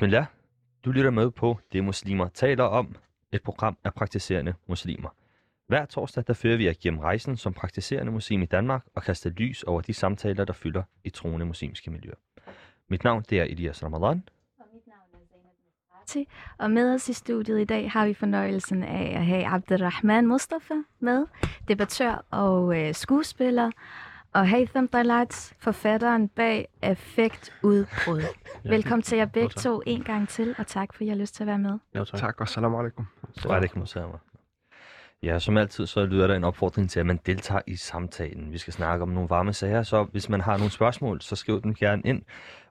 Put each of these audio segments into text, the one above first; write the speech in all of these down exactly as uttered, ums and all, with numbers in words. Bismillah, du lytter med på Det Muslimer taler om, et program af praktiserende muslimer. Hver torsdag der fører vi jer gennem rejsen som praktiserende muslim i Danmark og kaster lys over de samtaler, der fylder i troende muslimske miljøer. Mit navn det er Elias Ramadan. Og mit navn er Zainab Nasrati. Og med os i studiet i dag har vi fornøjelsen af at have Abdelrahman Mustafa med, debattør og øh, skuespiller. Og Haisam Talat, forfatteren bag Affektudbrud. Velkommen til jer begge to en gang til, og tak for, at I har lyst til at være med. Ja, tak. Tak, og salam alaikum. Wa alaikum salam. Ja, som altid, så lyder der en opfordring til, at man deltager i samtalen. Vi skal snakke om nogle varme sager, så hvis man har nogle spørgsmål, så skriv dem gerne ind.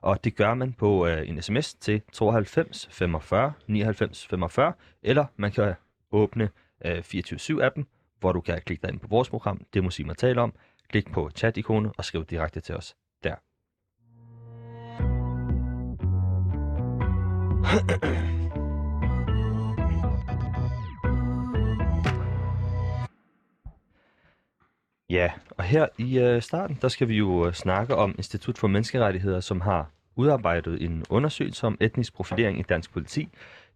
Og det gør man på øh, en sms til tooghalvfems femogfyrre nioghalvfems femogfyrre, eller man kan åbne øh, fireogtyve syv appen, hvor du kan klikke dig ind på vores program, Det Muslimer taler om. Klik på chat-ikonet og skriv direkte til os der. Ja, og her i øh, starten, der skal vi jo øh, snakke om Institut for Menneskerettigheder, som har udarbejdet en undersøgelse om etnisk profilering i dansk politi.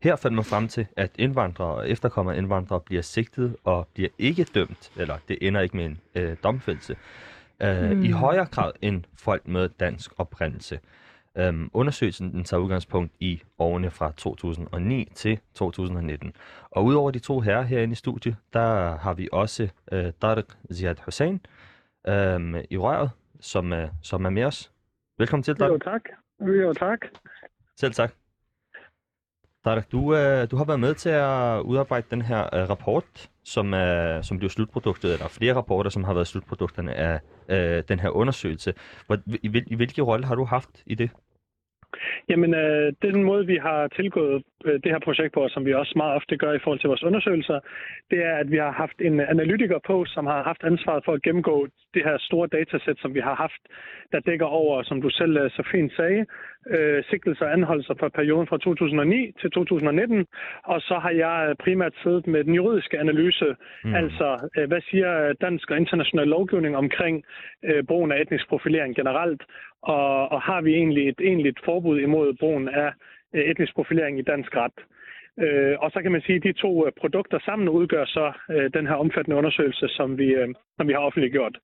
Her fandt man frem til, at indvandrere og efterkommere indvandrere bliver sigtet og bliver ikke dømt, eller det ender ikke med en øh, domfældelse, øh, mm. i højere grad end folk med dansk oprindelse. Øhm, undersøgelsen den tager udgangspunkt i årene fra to tusind og ni til to tusind og nitten. Og udover de to herrer herinde i studiet, der har vi også øh, Tarek Ziad Hussein øh, i røret, som, øh, som er med os. Velkommen til, Tarek. Jo, tak. Jo, tak. Selv tak. Tarek, du, øh, du har været med til at udarbejde den her øh, rapport, som, øh, som blev slutproduktet, eller flere rapporter, som har været slutprodukterne af øh, den her undersøgelse. Hvor, i, hvil, i hvilke rolle har du haft i det? Jamen, øh, den måde, vi har tilgået øh, det her projekt på, som vi også meget ofte gør i forhold til vores undersøgelser, det er, at vi har haft en analytiker på, som har haft ansvaret for at gennemgå det her store datasæt, som vi har haft, der dækker over, som du selv øh, så fint sagde, øh, sigtelser og anholdelser for perioden fra to tusind og ni til to tusind og nitten. Og så har jeg primært siddet med den juridiske analyse, mm. altså øh, hvad siger dansk og international lovgivning omkring øh, brugen af etnisk profilering generelt, og, og har vi egentlig et egentligt forbud imod brugen af øh, etnisk profilering i dansk ret. Øh, og så kan man sige, at de to øh, produkter sammen udgør så øh, den her omfattende undersøgelse, som vi, øh, som vi har offentliggjort.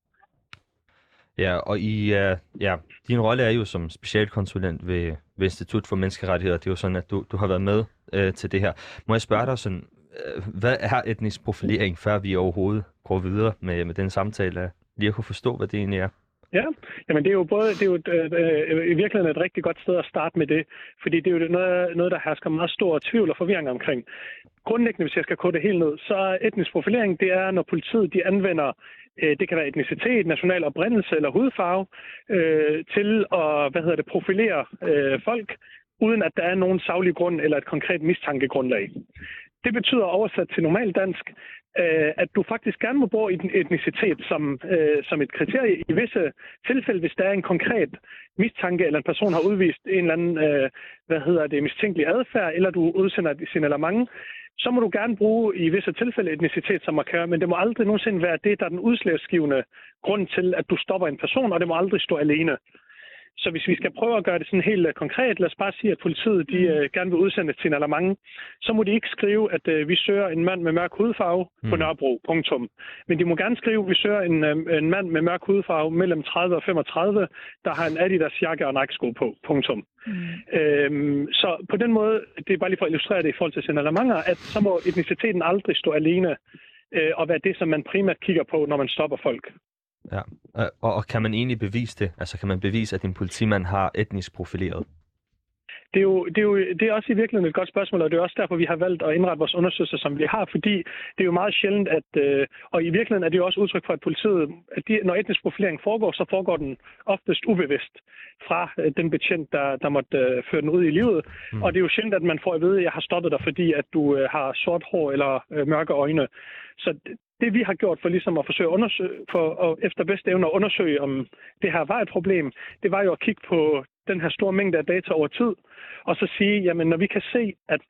Ja, og i, øh, ja, din rolle er jo som specialkonsulent ved, ved Institut for Menneskerettigheder. Det er jo sådan, at du, du har været med øh, til det her. Må jeg spørge dig, sådan, øh, hvad er etnisk profilering, før vi overhovedet går videre med, med den samtale? Lige at kunne forstå, hvad det egentlig er. Ja, jamen det er jo både det er jo et, øh, i virkeligheden et rigtig godt sted at starte med det, fordi det er jo noget, noget der hersker meget stor tvivl og forvirring omkring. Grundlæggende, hvis jeg skal kode det helt ned, så er etnisk profilering, det er, når politiet de anvender, øh, det kan være etnicitet, national oprindelse eller hudfarve, øh, til at hvad hedder det, profilere øh, folk, uden at der er nogen saglig grund eller et konkret mistankegrundlag. Det betyder oversat til normal dansk, at du faktisk gerne må bruge etnicitet som, øh, som et kriterie i visse tilfælde, hvis der er en konkret mistanke, eller en person har udvist en eller anden øh, hvad hedder det, mistænkelig adfærd, eller du udsender et signalement, så må du gerne bruge i visse tilfælde etnicitet som markør, men det må aldrig nogensinde være det, der er den udslagsgivende grund til, at du stopper en person, og det må aldrig stå alene. Så hvis vi skal prøve at gøre det sådan helt konkret, lad os bare sige, at politiet de, øh, gerne vil udsende et signalement, så må de ikke skrive, at øh, vi søger en mand med mørk hudfarve på Nørrebro, punktum. Men de må gerne skrive, at vi søger en, øh, en mand med mørk hudfarve mellem tredive og femogtredive, der har en Adidas jakke og Nike-sko på, punktum. Mm. Øhm, så på den måde, det er bare lige for at illustrere det i forhold til signalementer, at så må etniciteten aldrig stå alene øh, og være det, som man primært kigger på, når man stopper folk. Ja, og, og kan man egentlig bevise det? Altså kan man bevise, at en politimand har etnisk profileret? Det er, jo, det, er jo, det er også i virkeligheden et godt spørgsmål, og det er også derfor, vi har valgt at indrette vores undersøgelser, som vi har, fordi det er jo meget sjældent, at, øh, og i virkeligheden er det jo også udtryk for, at politiet, at de, når etnisk profilering foregår, så foregår den oftest ubevidst fra øh, den betjent, der, der måtte øh, føre den ud i livet. Mm. Og det er jo sjældent, at man får at vide, at jeg har stoppet dig, fordi at du øh, har sort hår eller øh, mørke øjne. Så det vi har gjort for ligesom at forsøge at undersøge, for at efter bedste evne at undersøge, om det her var et problem, det var jo at kigge på den her store mængde af data over tid, og så sige, jamen når vi kan se, at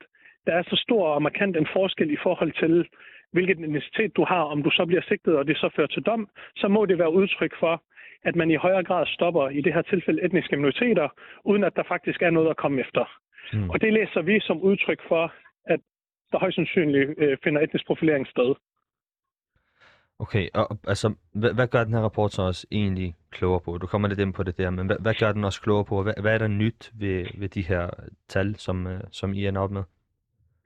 der er så stor og markant en forskel i forhold til, hvilken etnicitet du har, om du så bliver sigtet, og det så fører til dom, så må det være udtryk for, at man i højere grad stopper i det her tilfælde etniske minoriteter, uden at der faktisk er noget at komme efter. Mm. Og det læser vi som udtryk for, at der højst sandsynligt øh, finder etnisk profilering sted. Okay, og altså, hvad, hvad gør den her rapport så også egentlig klogere på? Du kommer lidt ind på det der, men hvad, hvad gør den også klogere på? Hvad, hvad er der nyt ved, ved de her tal, som, som I ender op med?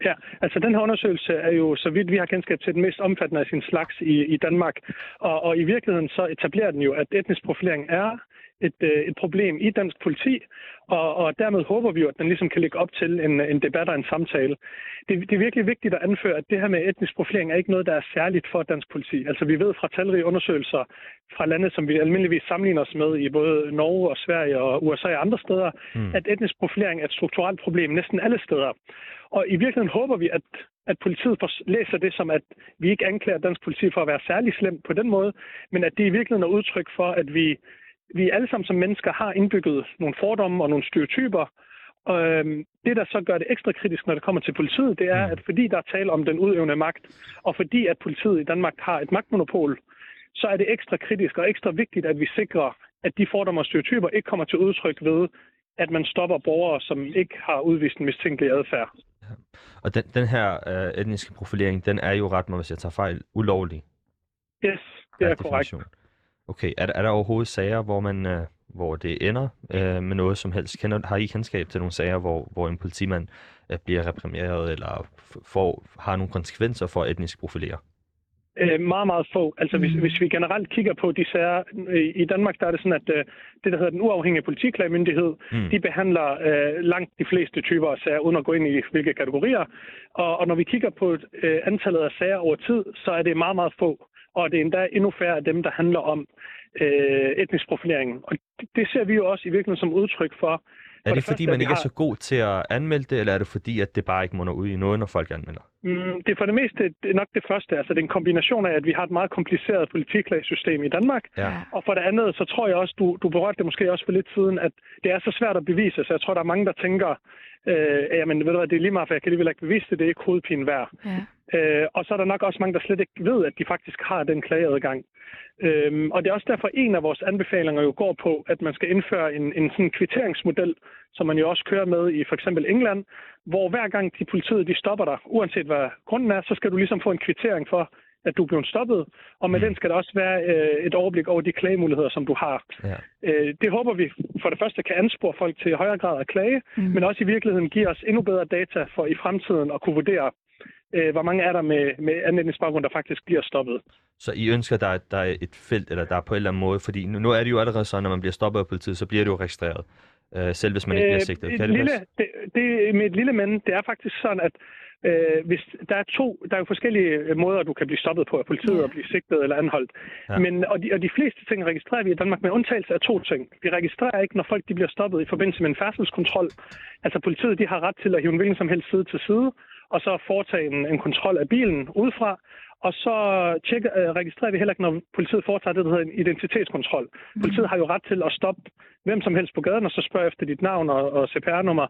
Ja, altså den her undersøgelse er jo, så vidt vi har kendskab til, den mest omfattende af sin slags i, i Danmark. Og, og i virkeligheden så etablerer den jo, at etnisk profilering er et, et problem i dansk politi, og, og dermed håber vi jo, at den ligesom kan lægge op til en, en debat og en samtale. Det, det er virkelig vigtigt at anføre, at det her med etnisk profilering er ikke noget, der er særligt for dansk politi. Altså vi ved fra talrige undersøgelser fra lande, som vi almindeligvis sammenligner os med i både Norge og Sverige og U S A og andre steder, mm. at etnisk profilering er et strukturelt problem næsten alle steder. Og i virkeligheden håber vi, at, at politiet læser det som, at vi ikke anklager dansk politi for at være særlig slemt på den måde, men at det i virkeligheden er udtryk for, at vi, vi alle sammen som mennesker har indbygget nogle fordomme og nogle stereotyper. Og øhm, det, der så gør det ekstra kritisk, når det kommer til politiet, det er, at fordi der er tale om den udøvende magt, og fordi at politiet i Danmark har et magtmonopol, så er det ekstra kritisk og ekstra vigtigt, at vi sikrer, at de fordomme og stereotyper ikke kommer til udtryk ved, at man stopper borgere, som ikke har udvist en mistænkelig adfærd. Ja. Og den, den her øh, etniske profilering, den er jo ret, når hvis jeg tager fejl, ulovlig. Yes, det er korrekt. Okay, er, er der overhovedet sager, hvor man, øh, hvor det ender øh, med noget som helst? Kender, har I kendskab til nogle sager, hvor, hvor en politimand øh, bliver reprimeret eller får, har nogle konsekvenser for etnisk profilere? Øh, meget, meget få. Altså hvis, hvis vi generelt kigger på de sager i Danmark, der er det sådan, at øh, det, der hedder den uafhængige politiklagemyndighed, mm. de behandler øh, langt de fleste typer af sager, uden at gå ind i hvilke kategorier. Og, og når vi kigger på øh, antallet af sager over tid, så er det meget, meget få. Og det er endda endnu færre af dem, der handler om øh, etnisk profilering. Og det, det ser vi jo også i virkeligheden som udtryk for. Er det, for det fordi, første, man ikke har... er så god til at anmelde det, eller er det fordi, at det bare ikke munder ud i noget, når folk anmelder? Mm, det er for det meste nok det første. Altså, det er en kombination af, at vi har et meget kompliceret politiklagesystem i Danmark. Ja. Og for det andet, så tror jeg også, du, du berørte det måske også for lidt siden, at det er så svært at bevise. Så jeg tror, der er mange, der tænker, øh, jamen ved du hvad, det er lige meget, for jeg kan alligevel ikke bevise det, det er ikke hovedpine værd. Ja. Øh, og så er der nok også mange, der slet ikke ved, at de faktisk har den klageadgang. Øhm, og det er også derfor, en af vores anbefalinger jo går på, at man skal indføre en, en sådan kvitteringsmodel, som man jo også kører med i for eksempel England, hvor hver gang de politiet de stopper dig, uanset hvad grunden er, så skal du ligesom få en kvittering for, at du er blevet stoppet, og med den skal der også være øh, et overblik over de klagemuligheder, som du har. Ja. Øh, det håber vi for det første kan anspore folk til højere grad at klage, mm. men også i virkeligheden give os endnu bedre data for i fremtiden at kunne vurdere, hvor mange er der med, med anvendelsesbaggrund, der faktisk bliver stoppet. Så I ønsker, der, der er et felt, eller der er på en eller anden måde, fordi nu, nu er det jo allerede sådan, når man bliver stoppet af politiet, så bliver det jo registreret, øh, selv hvis man ikke øh, bliver sigtet. Kan det lille, det, det, med et lille men, det er faktisk sådan, at øh, hvis der er to, der er jo forskellige måder, du kan blive stoppet på af politiet ja. og blive sigtet eller anholdt. Ja. Men, og, de, og de fleste ting registrerer vi i Danmark med undtagelse af to ting. Vi registrerer ikke, når folk de bliver stoppet i forbindelse med en færdselskontrol. Altså politiet de har ret til at hive en hvilken som helst side til side, og så foretage en, en kontrol af bilen udefra, og så tjekke, øh, registrerer vi heller ikke, når politiet foretager det, der hedder en identitetskontrol. Politiet har jo ret til at stoppe hvem som helst på gaden, og så spørge efter dit navn og, og C P R-nummer,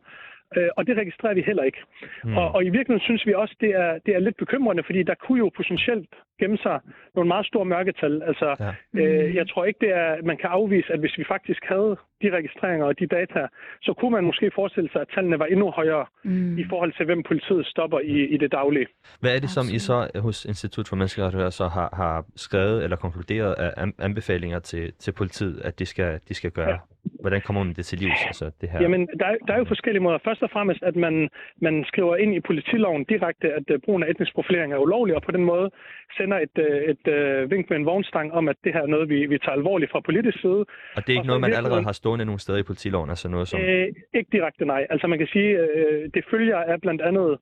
øh, og det registrerer vi heller ikke. Mm. Og, og i virkeligheden synes vi også, det er, det er lidt bekymrende, fordi der kunne jo potentielt gemme sig nogle meget store mørketal. Altså, ja. øh, jeg tror ikke, det er, man kan afvise, at hvis vi faktisk havde de registreringer og de data, så kunne man måske forestille sig, at tallene var endnu højere mm. i forhold til, hvem politiet stopper i, i det daglige. Hvad er det, som I så hos Institut for Menneskerettigheder så har, har skrevet eller konkluderet af anbefalinger til, til politiet, at de skal, de skal gøre? Ja. Hvordan kommer man det til livs? Altså det her? Jamen, der er, der er jo forskellige måder. Først og fremmest, at man, man skriver ind i politiloven direkte, at brugen af etnisk profilering er ulovlig, og på den måde sender et, et, et vink med en vognstang om, at det her er noget, vi, vi tager alvorligt fra politisk side. Og det er ikke og noget, man allerede har stående nogle steder i politiloven? Altså noget som... øh, ikke direkte, nej. Altså man kan sige, øh, det følger af blandt andet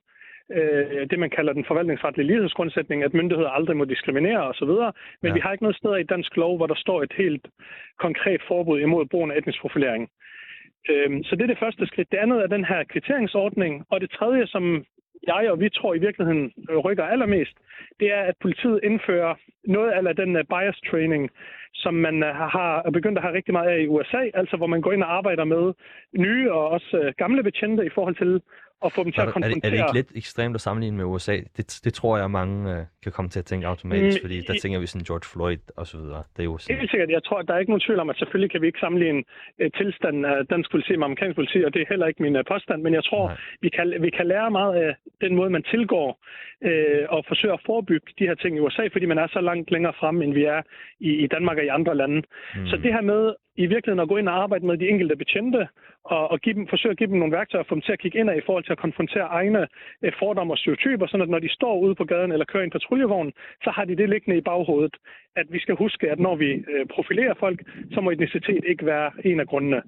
det, man kalder den forvaltningsretlige lighedsgrundsætning, at myndigheder aldrig må diskriminere osv., men ja. vi har ikke noget sted i dansk lov, hvor der står et helt konkret forbud imod brugen af etnisk profilering. Så det er det første skridt. Det andet er den her kvitteringsordning, og det tredje, som jeg og vi tror i virkeligheden rykker allermest, det er, at politiet indfører noget af den bias training, som man har begyndt at have rigtig meget af i U S A, altså hvor man går ind og arbejder med nye og også gamle betjente i forhold til og få dem til er, at konfrontere. Er det, er det ikke lidt ekstremt at sammenligne med U S A? Det, det tror jeg, mange øh, kan komme til at tænke automatisk, mm, fordi der i, tænker vi sådan George Floyd og så videre. Det er jo sådan. Helt sikkert. Jeg tror, der er ikke nogen tvivl om, at selvfølgelig kan vi ikke sammenligne øh, tilstanden af dansk politi med amerikansk politi, og det er heller ikke min øh, påstand, men jeg tror, vi kan, vi kan lære meget af den måde, man tilgår øh, og forsøger at forebygge de her ting i U S A, fordi man er så langt længere frem, end vi er i, i Danmark og i andre lande. Mm. Så det her med i virkeligheden at gå ind og arbejde med de enkelte betjente, og, og give dem, forsøge at give dem nogle værktøjer og få dem til at kigge indad i forhold til at konfrontere egne fordomme og stereotyper, sådan at når de står ude på gaden eller kører i en patruljevogn, så har de det liggende i baghovedet, at vi skal huske, at når vi profilerer folk, så må etnicitet ikke være en af grundene.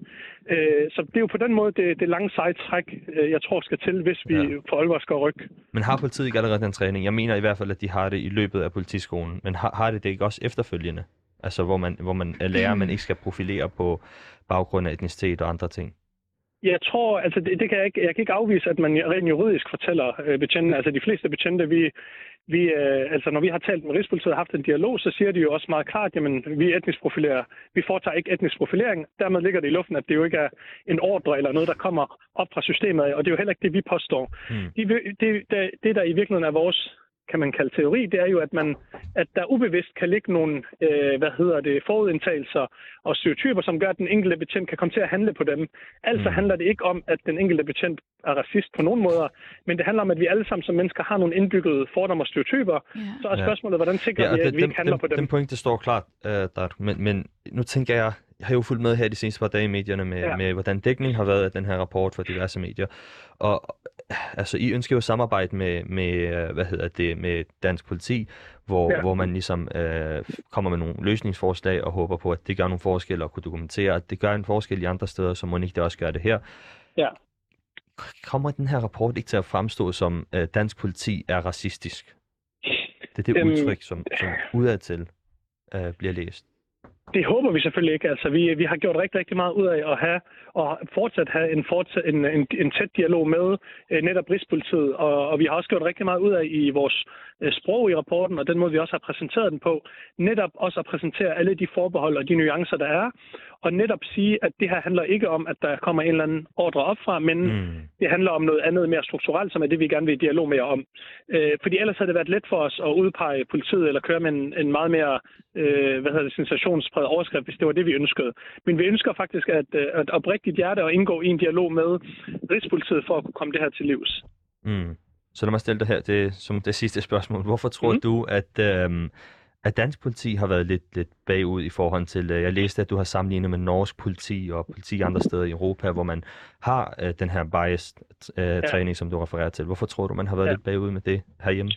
Så det er jo på den måde det, det lange seje træk, jeg tror skal til, hvis vi ja. for alvor skal rykke. Men har politiet ikke allerede den træning? Jeg mener i hvert fald, at de har det i løbet af politiskolen, men har, har det det ikke også efterfølgende? Altså, hvor man, hvor man lærer, at man ikke skal profilere på baggrund af etnicitet og andre ting? Jeg tror, altså det, det kan jeg ikke, jeg kan ikke afvise, at man rent juridisk fortæller øh, betjentene. Altså de fleste betjente, vi, vi, øh, altså når vi har talt med Rigspolitiet og haft en dialog, så siger de jo også meget klart, jamen vi er etnisk profilerer. Vi foretager ikke etnisk profilering. Dermed ligger det i luften, at det jo ikke er en ordre eller noget, der kommer op fra systemet, og det er jo heller ikke det, vi påstår. Mm. De, det, det, det, der i virkeligheden er vores, kan man kalde teori, det er jo, at man, at der ubevidst kan ligge nogle øh, hvad hedder det, forudindtagelser og stereotyper, som gør, at den enkelte betjent kan komme til at handle på dem. Altså mm. handler det ikke om, at den enkelte betjent er racist på nogen måder, men det handler om, at vi alle sammen som mennesker har nogle indbyggede fordomme og stereotyper. Yeah. Så er spørgsmålet, hvordan sikrer ja, vi, at den, vi ikke handler den, på dem? Den point, det står klart, uh, der, men, men nu tænker jeg, jeg har jo fulgt med her de seneste par dage i medierne med, ja. med hvordan dækning har været af den her rapport fra diverse medier. Og altså, I ønsker jo samarbejde med, med, hvad hedder det, med dansk politi, hvor, ja. hvor man ligesom øh, kommer med nogle løsningsforslag og håber på, at det gør nogle forskelle og kunne dokumentere, at det gør en forskel i andre steder, så må ikke det også gøre det her. Ja. Kommer den her rapport ikke til at fremstå som, øh, dansk politi er racistisk? Det er det øhm... udtryk, som, som udadtil øh, bliver læst. Det håber vi selvfølgelig ikke. Altså, vi, vi har gjort rigtig, rigtig meget ud af at have og fortsat have en, fortsat, en, en, en tæt dialog med øh, netop Rigspolitiet, og, og vi har også gjort rigtig meget ud af i vores øh, sprog i rapporten, og den måde, vi også har præsenteret den på, netop også at præsentere alle de forbehold og de nuancer, der er, og netop sige, at det her handler ikke om, at der kommer en eller anden ordre op fra, men mm. det handler om noget andet mere strukturelt, som er det, vi gerne vil i dialog med jer om. Øh, fordi ellers har det været let for os at udpege politiet eller køre med en, en meget mere øh, hvad hedder det, sensations overskrift, hvis det var det, vi ønskede. Men vi ønsker faktisk at, at oprigtigt hjerte og indgå i en dialog med Rigspolitiet for at kunne komme det her til livs. Mm. Så lad mig stille dig her det, som det sidste spørgsmål. Hvorfor tror mm. du, at, øh, at dansk politi har været lidt, lidt bagud i forhold til, øh, jeg læste, at du har sammenlignet med norsk politi og politi andre steder i Europa, hvor man har øh, den her bias øh, ja. træning, som du refererer til. Hvorfor tror du, man har været ja. lidt bagud med det herhjemme?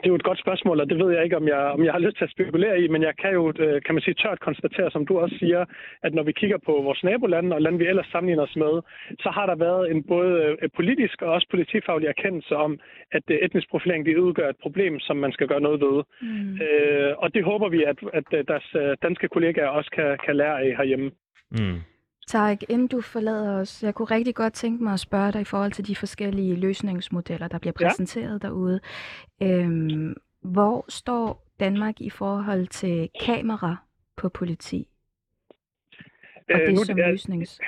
Det er jo et godt spørgsmål, og det ved jeg ikke, om jeg, om jeg har lyst til at spekulere i, men jeg kan jo, kan man sige, tørt konstatere, som du også siger, at når vi kigger på vores nabolande og lande, vi ellers sammenligner os med, så har der været en både politisk og også politifaglig erkendelse om, at etnisk profilering, det udgør et problem, som man skal gøre noget ved. Mm. Øh, og det håber vi, at, at deres danske kollegaer også kan, kan lære af herhjemme. Mm. Tarek, inden du forlader os, jeg kunne rigtig godt tænke mig at spørge dig i forhold til de forskellige løsningsmodeller, der bliver præsenteret ja. derude. Øhm, hvor står Danmark i forhold til kamera på politi? Og øh, det nu, som det er, løsnings...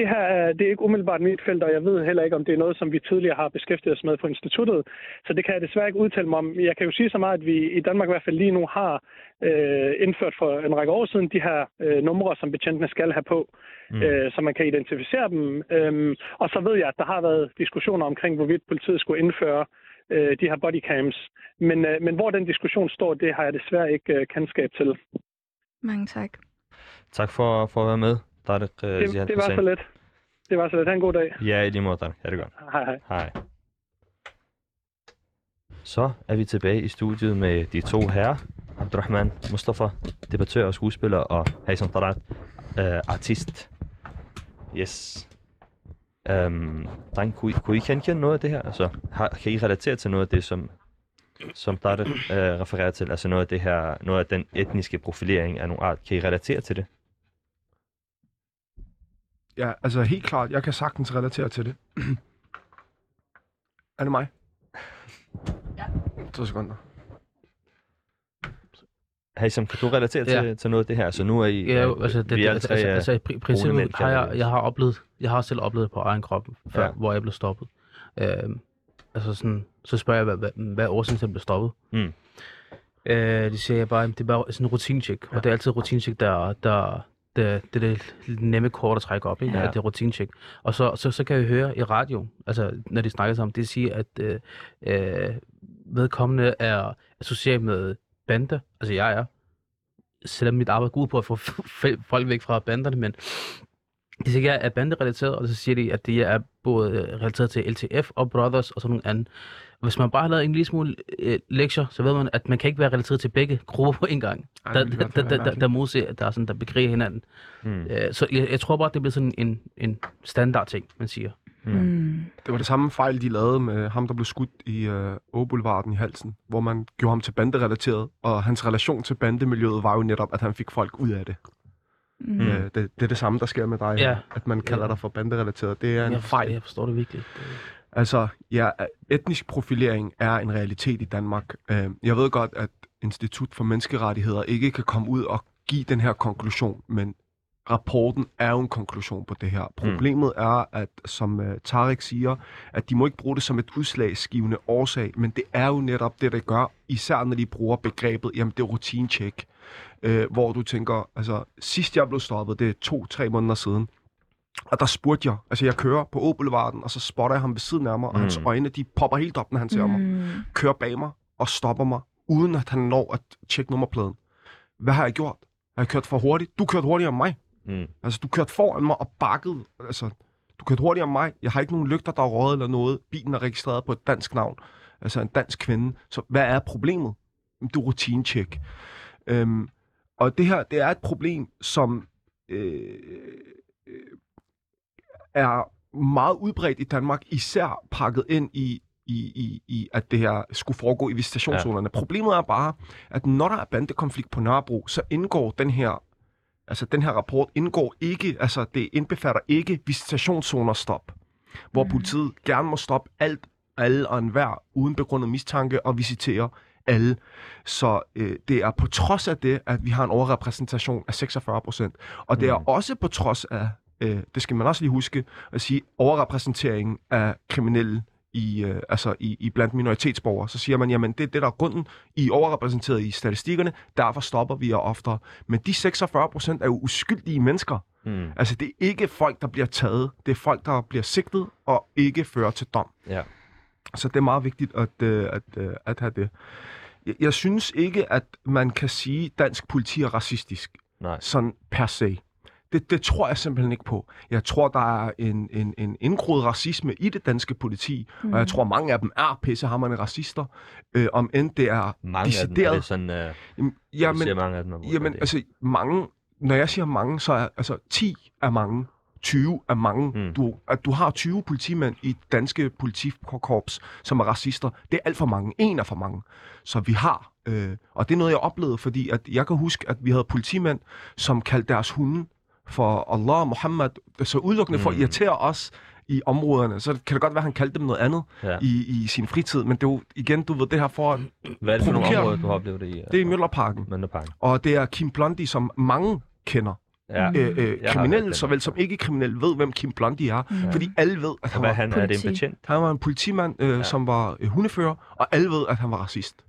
Det her er, det er ikke umiddelbart mit felt, og jeg ved heller ikke, om det er noget, som vi tidligere har beskæftiget os med på instituttet. Så det kan jeg desværre ikke udtale mig om. Jeg kan jo sige så meget, at vi i Danmark i hvert fald lige nu har øh, indført for en række år siden de her øh, numre, som betjentene skal have på, mm. øh, så man kan identificere dem. Øhm, og så ved jeg, at der har været diskussioner omkring, hvorvidt politiet skulle indføre øh, de her bodycams. Men, øh, men hvor den diskussion står, det har jeg desværre ikke øh, kendskab til. Mange tak. Tak for, for at være med. Tarek, uh, det, Ziad det var Hussein. så let. Det var så let. Ha' en god dag. Ja, i lige måde, Tarek. Ja, det er godt. Hej, hej. Hej. Så er vi tilbage i studiet med de to herrer, Abdelrahman Mustafa, debattør og skuespiller, og Haisam Talat, uh, artist. Yes. Um, dreng, kunne I, kunne I kende noget af det her? Altså, har, kan I relatere til noget af det, som, som Tarek uh, refererer til? Altså noget af det her, noget af den etniske profilering af nogle art. Kan I relatere til det? Ja, altså helt klart, jeg kan sagtens relatere til det. Er det mig? Ja. To sekunder. Haisam, kan du relatere ja. til, til noget af det her? Så nu er I... Ja, jo, altså, det, altså, altså, altså i princippet har jeg, jeg, har oplevet, jeg har selv oplevet på egen krop, før, ja. hvor jeg blev stoppet. Øhm, altså sådan, så spørger jeg, hvad, hvad årsagen til at blive stoppet. Mm. Øh, de siger jeg bare, det er bare sådan en rutinetjek, ja. og det er altid rutinetjek, der, der det, det, det nemme kort at trække op, ikke? Ja. Det er rutinetjek. Og så, så, så kan jeg høre i radio, altså når de snakker sammen, de siger, at øh, øh, vedkommende er associeret med bander, altså jeg er, selvom mit arbejde går ud på at få folk væk fra banderne, men de siger, at jeg er banderelateret, og så siger de, at det er både relateret til L T F og Brothers og sådan nogle andet. Hvis man bare har lavet en lille smule øh, lektier, så ved man, at man kan ikke være relateret til begge grupper på en gang. Ej, der, der, der, der, der, der modser, der er sådan, der begriber hinanden. Mm. Æ, så jeg, jeg tror bare, det bliver sådan en, en standard ting, man siger. Mm. Mm. Det var det samme fejl, de lavede med ham, der blev skudt i øh, Åbulevarden i halsen, hvor man gjorde ham til banderelateret, og hans relation til bandemiljøet var jo netop, at han fik folk ud af det. Mm. Øh, det, det er det samme, der sker med dig, ja. at man kalder ja. dig for banderelateret. Det er en jeg forstår, fejl. Jeg forstår det virkelig. Altså, ja, etnisk profilering er en realitet i Danmark. Jeg ved godt, at Institut for Menneskerettigheder ikke kan komme ud og give den her konklusion, men rapporten er jo en konklusion på det her. Problemet er, at som Tarek siger, at de må ikke bruge det som et udslagsgivende årsag, men det er jo netop det, der gør, især når de bruger begrebet, jamen det er rutinetjek, hvor du tænker, altså sidst jeg blev stoppet, det er to-tre måneder siden, og der spurgte jeg, altså jeg kører på Åboulevarden, og så spotter jeg ham ved siden af mig, og mm. hans øjne, de popper helt op, når han ser mm. mig. Kører bag mig og stopper mig, uden at han når at tjekke nummerpladen. Hvad har jeg gjort? Har jeg kørt for hurtigt? Du kørte hurtigere end mig. Mm. Altså du kørte foran mig og bakkede. Altså du kørte hurtigere end mig. Jeg har ikke nogen lygter, der er røget eller noget. Bilen er registreret på et dansk navn. Altså en dansk kvinde. Så hvad er problemet? Du rutinetjek. Øhm, og det her, det er et problem, som... Øh, øh, er meget udbredt i Danmark, især pakket ind i, i, i, i at det her skulle foregå i visitationszonerne. Ja. Problemet er bare, at når der er bandekonflikt på Nørrebro, så indgår den her, altså den her rapport indgår ikke, altså det indbefatter ikke visitationszoner stop, hvor mm. politiet gerne må stoppe alt, alle og enhver uden begrundet mistanke og visitere alle. Så øh, det er på trods af det, at vi har en overrepræsentation af seksogfyrre procent, og det er mm. også på trods af det skal man også lige huske at sige, overrepræsenteringen af kriminelle i, øh, altså i, i blandt minoritetsborgere. Så siger man, jamen det er det, der er grunden. I er overrepræsenteret i statistikkerne, derfor stopper vi jer oftere. Men de seksogfyrre procent er jo uskyldige mennesker. Mm. Altså det er ikke folk, der bliver taget. Det er folk, der bliver sigtet og ikke fører til dom. Ja. Så det er meget vigtigt at, øh, at, øh, at have det. Jeg, jeg synes ikke, at man kan sige, at dansk politi er racistisk. Nej. Sådan per se. Det, det tror jeg simpelthen ikke på. Jeg tror, der er en, en, en indgroet racisme i det danske politi, mm. og jeg tror, mange af dem er pissehammerende racister, øh, om end det er mange decideret. Mange af dem er det sådan, øh, jamen, jamen, siger mange af dem. Jamen, det. altså mange, når jeg siger mange, så er altså ti er mange, tyve er mange. Mm. Du, at du har tyve politimænd i det danske politikorps, som er racister, det er alt for mange. En er for mange. Så vi har, øh, og det er noget, jeg oplevede, fordi at jeg kan huske, at vi havde politimænd, som kaldte deres hunde for Allah og Mohammed, så udelukkende mm. for at irritere os i områderne. Så kan det godt være, han kaldte dem noget andet ja. i, i sin fritid, men det er jo, igen, du ved, det her for at hvad er det for nogle områder, du har oplevet det i? Det er i Mjølnerparken. Mjølnerparken. Og det er Kim Blondi, som mange kender. Ja. Øh, øh, kriminelle, såvel som ikke kriminelle, ved, hvem Kim Blondi er. Ja. Fordi alle ved, at han var, han, politi- er det en betjent? Han var en politimand, øh, ja. som var øh, hundefører, og alle ved, at han var racist.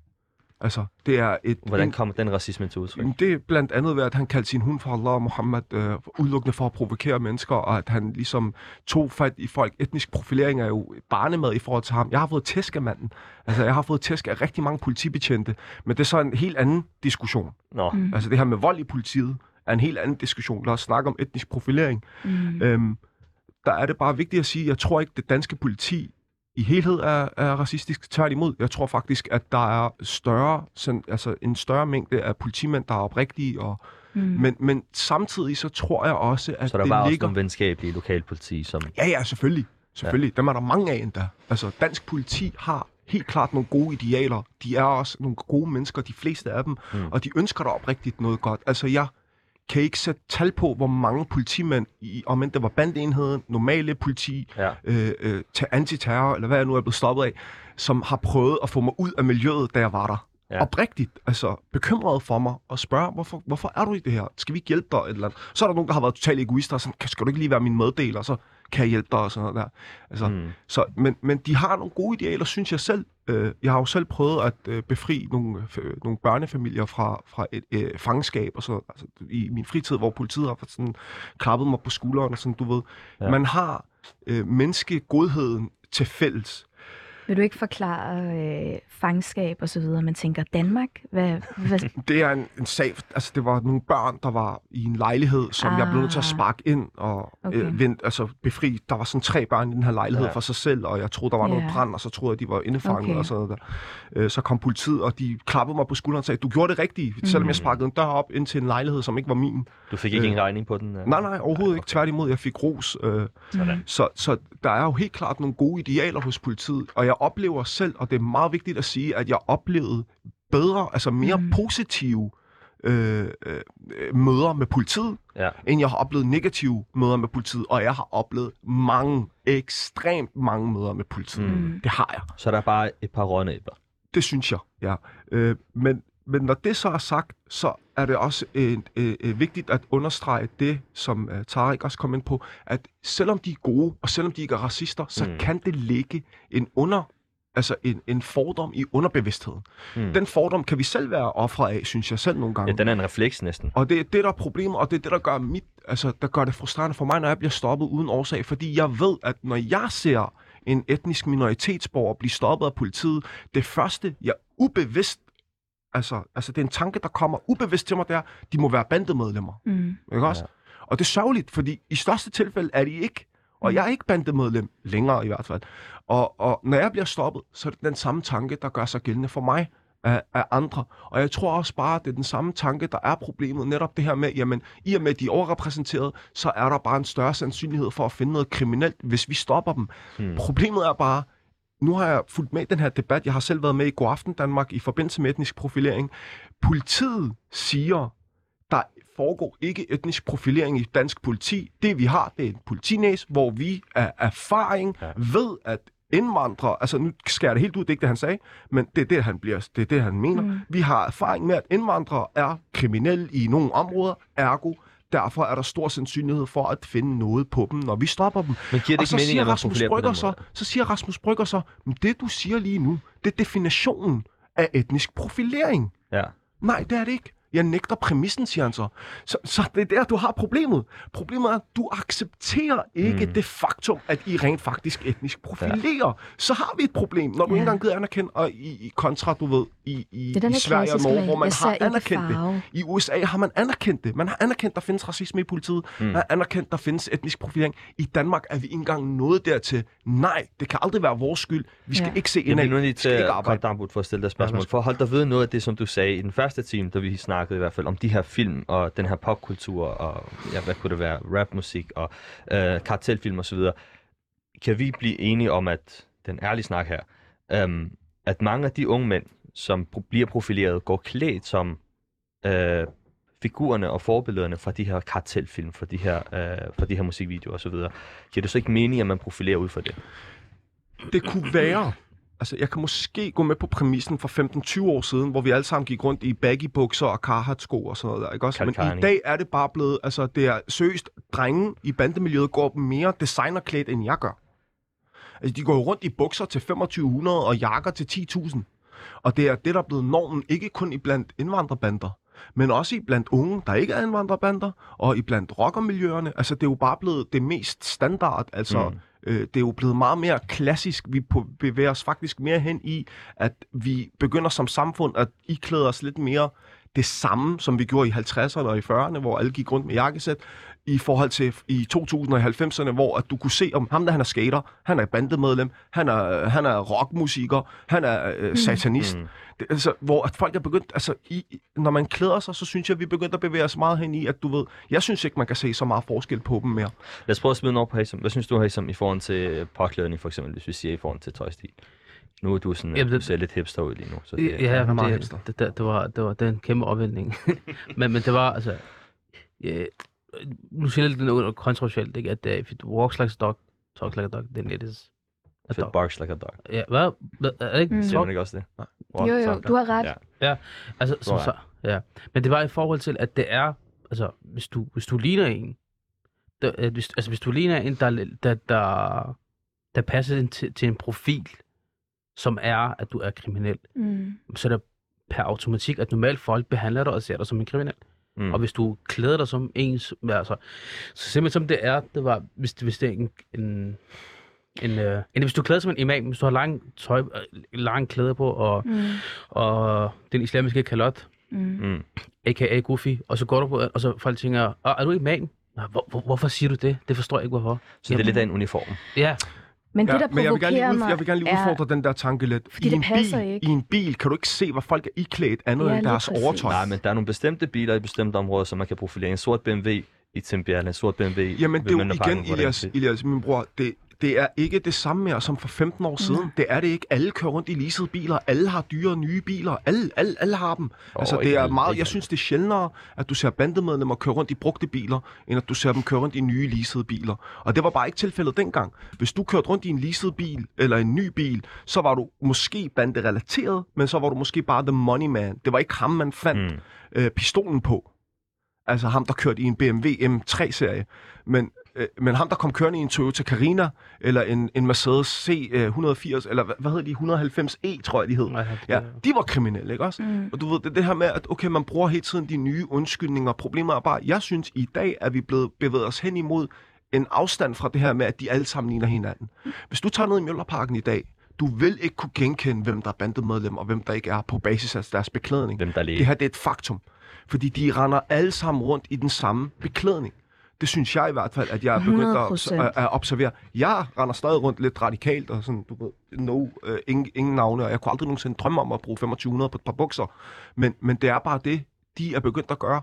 Altså, det er et... Hvordan kommer den racisme til udtryk? Det er blandt andet ved, at han kaldte sin hund for Allah og Mohammed øh, udelukkende for at provokere mennesker, og at han ligesom tog fat i folk. Etnisk profilering er jo barnemad i forhold til ham. Jeg har fået tæsk af manden. Altså, jeg har fået tæsk af rigtig mange politibetjente, men det er så en helt anden diskussion. Nå. Mm. Altså, det her med vold i politiet er en helt anden diskussion. Lad os snakke om etnisk profilering. Mm. Øhm, der er det bare vigtigt at sige, jeg tror ikke, det danske politi i helhed er, er racistisk. Tværtimod, jeg tror faktisk, at der er større, sådan, altså en større mængde af politimænd, der er oprigtige. Og, mm. men, men samtidig så tror jeg også, at så der det ligger... Så der var også nogle venskabelige lokalpoliti, som... Ja, ja, selvfølgelig. Selvfølgelig. Ja. Dem er der mange af endda. Altså, dansk politi har helt klart nogle gode idealer. De er også nogle gode mennesker, de fleste af dem. Mm. Og de ønsker der oprigtigt noget godt. Altså, jeg kan ikke sætte tal på, hvor mange politimænd, i, om end det var bandeenheden, normale politi, ja. øh, øh, til antiterror, eller hvad jeg nu er blevet stoppet af, som har prøvet at få mig ud af miljøet, da jeg var der. ja. oprigtigt altså, bekymret for mig og spørger, hvorfor, hvorfor er du i det her? Skal vi ikke hjælpe dig? Et eller andet? Så er der nogen, der har været totalt egoister og sådan, skal du ikke lige være min meddeler, så kan jeg hjælpe dig og sådan noget der. Altså, mm. så, men, men de har nogle gode idealer, synes jeg selv. Øh, jeg har jo selv prøvet at øh, befri nogle, øh, nogle børnefamilier fra, fra et øh, fangenskab og så, altså, i min fritid, hvor politiet har sådan, klappet mig på skulderen og sådan, du ved. Ja. Man har øh, menneskegodheden til fælles. Vil du ikke forklare øh, fangenskab og så videre? Man tænker, Danmark? Hvad, hvad? Det er en, en sag. Altså, det var nogle børn, der var i en lejlighed, som ah. jeg blev nødt til at sparke ind og okay. øh, vent, altså, befri. Der var sådan tre børn i den her lejlighed ja. for sig selv, og jeg troede, der var yeah. noget brand, og så troede jeg, de var indefanget okay. og sådan der. Øh, så kom politiet, og de klappede mig på skulderen og sagde, du gjorde det rigtigt, mm. selvom jeg sparkede en dør op ind til en lejlighed, som ikke var min. Du fik ikke øh, en regning på den? Eller? Nej, nej, overhovedet nej, okay. ikke. Tværtimod, jeg fik ros. Øh, så, så der er jo helt klart nogle gode idealer hos politiet, og jeg Jeg oplever selv, og det er meget vigtigt at sige, at jeg oplevede bedre, altså mere mm. positive øh, øh, møder med politiet, ja. end jeg har oplevet negative møder med politiet, og jeg har oplevet mange, ekstremt mange møder med politiet. Mm. Det har jeg. Så der er bare et par rådnæber. Det synes jeg, ja. Øh, men, men når det så er sagt, så er det også øh, øh, vigtigt at understrege det, som øh, Tarek også kom ind på, at selvom de er gode, og selvom de ikke er racister, så mm. kan det ligge en under, altså en, en fordom i underbevidstheden. Mm. Den fordom kan vi selv være ofre af, synes jeg selv nogle gange. Ja, den er en refleks næsten. Og det er det, der er problemet, og det er det, der gør, mit, altså, der gør det frustrerende for mig, når jeg bliver stoppet uden årsag, fordi jeg ved, at når jeg ser en etnisk minoritetsborger blive stoppet af politiet, det første, jeg ubevidst Altså, altså, det er en tanke, der kommer ubevidst til mig, der, de må være bandemedlemmer. Mm. Ikke også? Ja. Og det er sørgeligt, fordi i største tilfælde er de ikke. Og jeg er ikke bandemedlem længere i hvert fald. Og, og når jeg bliver stoppet, så er det den samme tanke, der gør sig gældende for mig af, af andre. Og jeg tror også bare, at det er den samme tanke, der er problemet. Netop det her med, jamen, i og med de er overrepræsenteret, så er der bare en større sandsynlighed for at finde noget kriminelt, hvis vi stopper dem. Mm. Problemet er bare, nu har jeg fulgt med i den her debat. Jeg har selv været med i Godaften Danmark i forbindelse med etnisk profilering. Politiet siger, der foregår ikke etnisk profilering i dansk politi. Det vi har, det er en politinæs, hvor vi af erfaring ja. ved, at indvandrere, altså nu skærer det helt ud, det er ikke det, han sagde, men det er det, han bliver, det er det, han mener. Mm. Vi har erfaring med, at indvandrere er kriminelle i nogle områder, ergo derfor er der stor sandsynlighed for at finde noget på dem, når vi stopper dem. Men giver det ikke så mening, siger Rasmus Brygger så, så siger Rasmus Brygger så, men det du siger lige nu, det er definitionen af etnisk profilering. Ja. Nej, det er det ikke. Jeg nægter præmissen, siger han så. Så, så det er der, du har problemet. Problemet er, at du accepterer ikke mm. det faktum, at I rent faktisk etnisk profilerer. Ja. Så har vi et problem, når du ja. ikke engang gider anerkende, og i, i kontra, du ved, i, i, i Sverige og Norge, hvor man har anerkendt det. I U S A har man anerkendt det. Man har anerkendt, at der findes racisme i politiet. Mm. Man har anerkendt, at der findes etnisk profilering. I Danmark er vi ikke engang nået dertil. Nej, det kan aldrig være vores skyld. Vi skal ja. ikke se indad. Jeg bliver nu lige til Godaften for at stille dig spørgsmål. For hold dig ved noget af det, som du sagde i den første time, da vi snakkede i hvert fald om de her film og den her popkultur og ja, hvad kunne det være, rapmusik og øh, kartelfilm og så videre. Kan vi blive enige om, at den ærlige snak her, øh, at mange af de unge mænd, som pro- bliver profileret, går klædt som øh, figurerne og forbillederne fra de her kartelfilm, fra de her, øh, fra de her musikvideoer og så videre. Giver det så ikke mening, at man profilerer ud fra det? Det kunne være. Altså, jeg kan måske gå med på præmissen for femten tyve år siden, hvor vi alle sammen gik rundt i baggy-bukser og Carhartt-sko og sådan noget der, ikke også? Men i dag er det bare blevet, altså, det er seriøst, drenge i bandemiljøet går mere designerklædt, end jeg gør. Altså, de går rundt i bukser til to tusind fem hundrede og jakker til ti tusind. Og det er det, der er blevet normen, ikke kun i blandt indvandrerbander, men også i blandt unge, der ikke er indvandrerbander, og i blandt rockermiljøerne. Altså, det er jo bare blevet det mest standard, altså... Mm. Det er jo blevet meget mere klassisk. Vi bevæger os faktisk mere hen i, at vi begynder som samfund at iklæde os lidt mere det samme, som vi gjorde i halvtredserne og i fyrrerne, hvor alle gik rundt med jakkesæt, i forhold til i to tusind og halvfemserne, hvor at du kunne se, om ham der, han er skater, han er bandemedlem, han er, han er rockmusiker, han er øh, satanist. Mm. Det, altså, hvor at folk er begyndt, altså, i, når man klæder sig, så synes jeg, at vi begynder at bevæge os meget hen i, at du ved, jeg synes ikke, man kan se så meget forskel på dem mere. Lad os prøve at smide noget på Haisam. Hvad synes du, Haisam, i forhold til påklædning, for eksempel, hvis vi siger i forhold til tøjstil? Nu er du sådan, jamen, det, du ser lidt hipster ud lige nu. Så det, ja, er meget det, hipster. Det, det, det, var, det var den kæmpe opvendning. men, men det var, altså... Yeah. Nu siger jeg lidt noget kontroversielt, ikke? At uh, if it walks like a dog, talks like a dog, then it is If it barks like a dog. Ja, hvad? Er det ikke? Mm. Siger man ikke også det? Nej. Wow, jo, jo, sådan. Du har ret. Ja, ja. Altså, som så, ja. Men det var i forhold til, at det er, altså, hvis du, hvis du ligner en, der, altså, hvis du ligner en, der, der, der, der passer til, til en profil, som er, at du er kriminel, mm. så er det per automatik, at normalt folk behandler dig og ser dig som en kriminel. Mm. Og hvis du klæder dig som ens, altså, så simpelthen som det er, det var, hvis, hvis det er en, en En, øh, en, hvis du klæder som en imam, hvis du har lang tøj, lang klæder på, og, mm. og den islamiske kalot, mm. a k a. Goofy, og så går du på, og så folk tænker, er du imam? Hvor, hvor, hvorfor siger du det? Det forstår jeg ikke, hvorfor. Så det er lidt af en uniform. Ja. Men ja, det, der provokerer men jeg, vil gerne, mig, jeg vil gerne lige udfordre er, den der tanke lidt. Fordi I det passer bil, ikke. I en bil kan du ikke se, hvad folk er iklædt andet ja, end deres overtøj. Nej, men der er nogle bestemte biler i bestemte områder, som man kan profilere. En sort B M W i Timbjerg, en sort B M W i Møllerparken. Jamen det er jo igen, Elias, Elias, min bror, det Det er ikke det samme mere som for femten år mm. siden. Det er det ikke. Alle kører rundt i leasede biler. Alle har dyre nye biler. Alle, alle, alle har dem. Oh, altså, det er meget, jeg synes, det er sjældnere, at du ser bandemedlemmer køre rundt i brugte biler, end at du ser dem køre rundt i nye leasede biler. Og det var bare ikke tilfældet dengang. Hvis du kørte rundt i en leaset bil eller en ny bil, så var du måske banderelateret, men så var du måske bare the money man. Det var ikke ham, man fandt mm. øh, pistolen på. Altså ham, der kørte i en B M W M tre-serie. Men... Men ham, der kom kørende i en Toyota Carina, eller en, en Mercedes C et hundrede og firs, eller hvad, hvad hedder de, et hundrede og halvfems E, tror jeg, de hed. Nej, ja, de var kriminelle, ikke også? Mm. Og du ved, det, det her med, at okay, man bruger hele tiden de nye undskyldninger. Problemer er bare, jeg synes, i dag er vi blevet bevæget os hen imod en afstand fra det her med, at de alle sammen ligner hinanden. Hvis du tager ned i Mjølnerparken i dag, du vil ikke kunne genkende, hvem der er bandemedlem, og hvem der ikke er på basis af deres beklædning. Hvem der lige... Det her, det er et faktum. Fordi de render alle sammen rundt i den samme beklædning. Det synes jeg i hvert fald, at jeg er begyndt at, at, at observere. Jeg render stadig rundt lidt radikalt, og sådan, du ved, no, uh, ingen, ingen navne, og jeg kunne aldrig nogensinde drømme om at bruge to tusind fem hundrede på et par bukser. Men, men det er bare det, de er begyndt at gøre.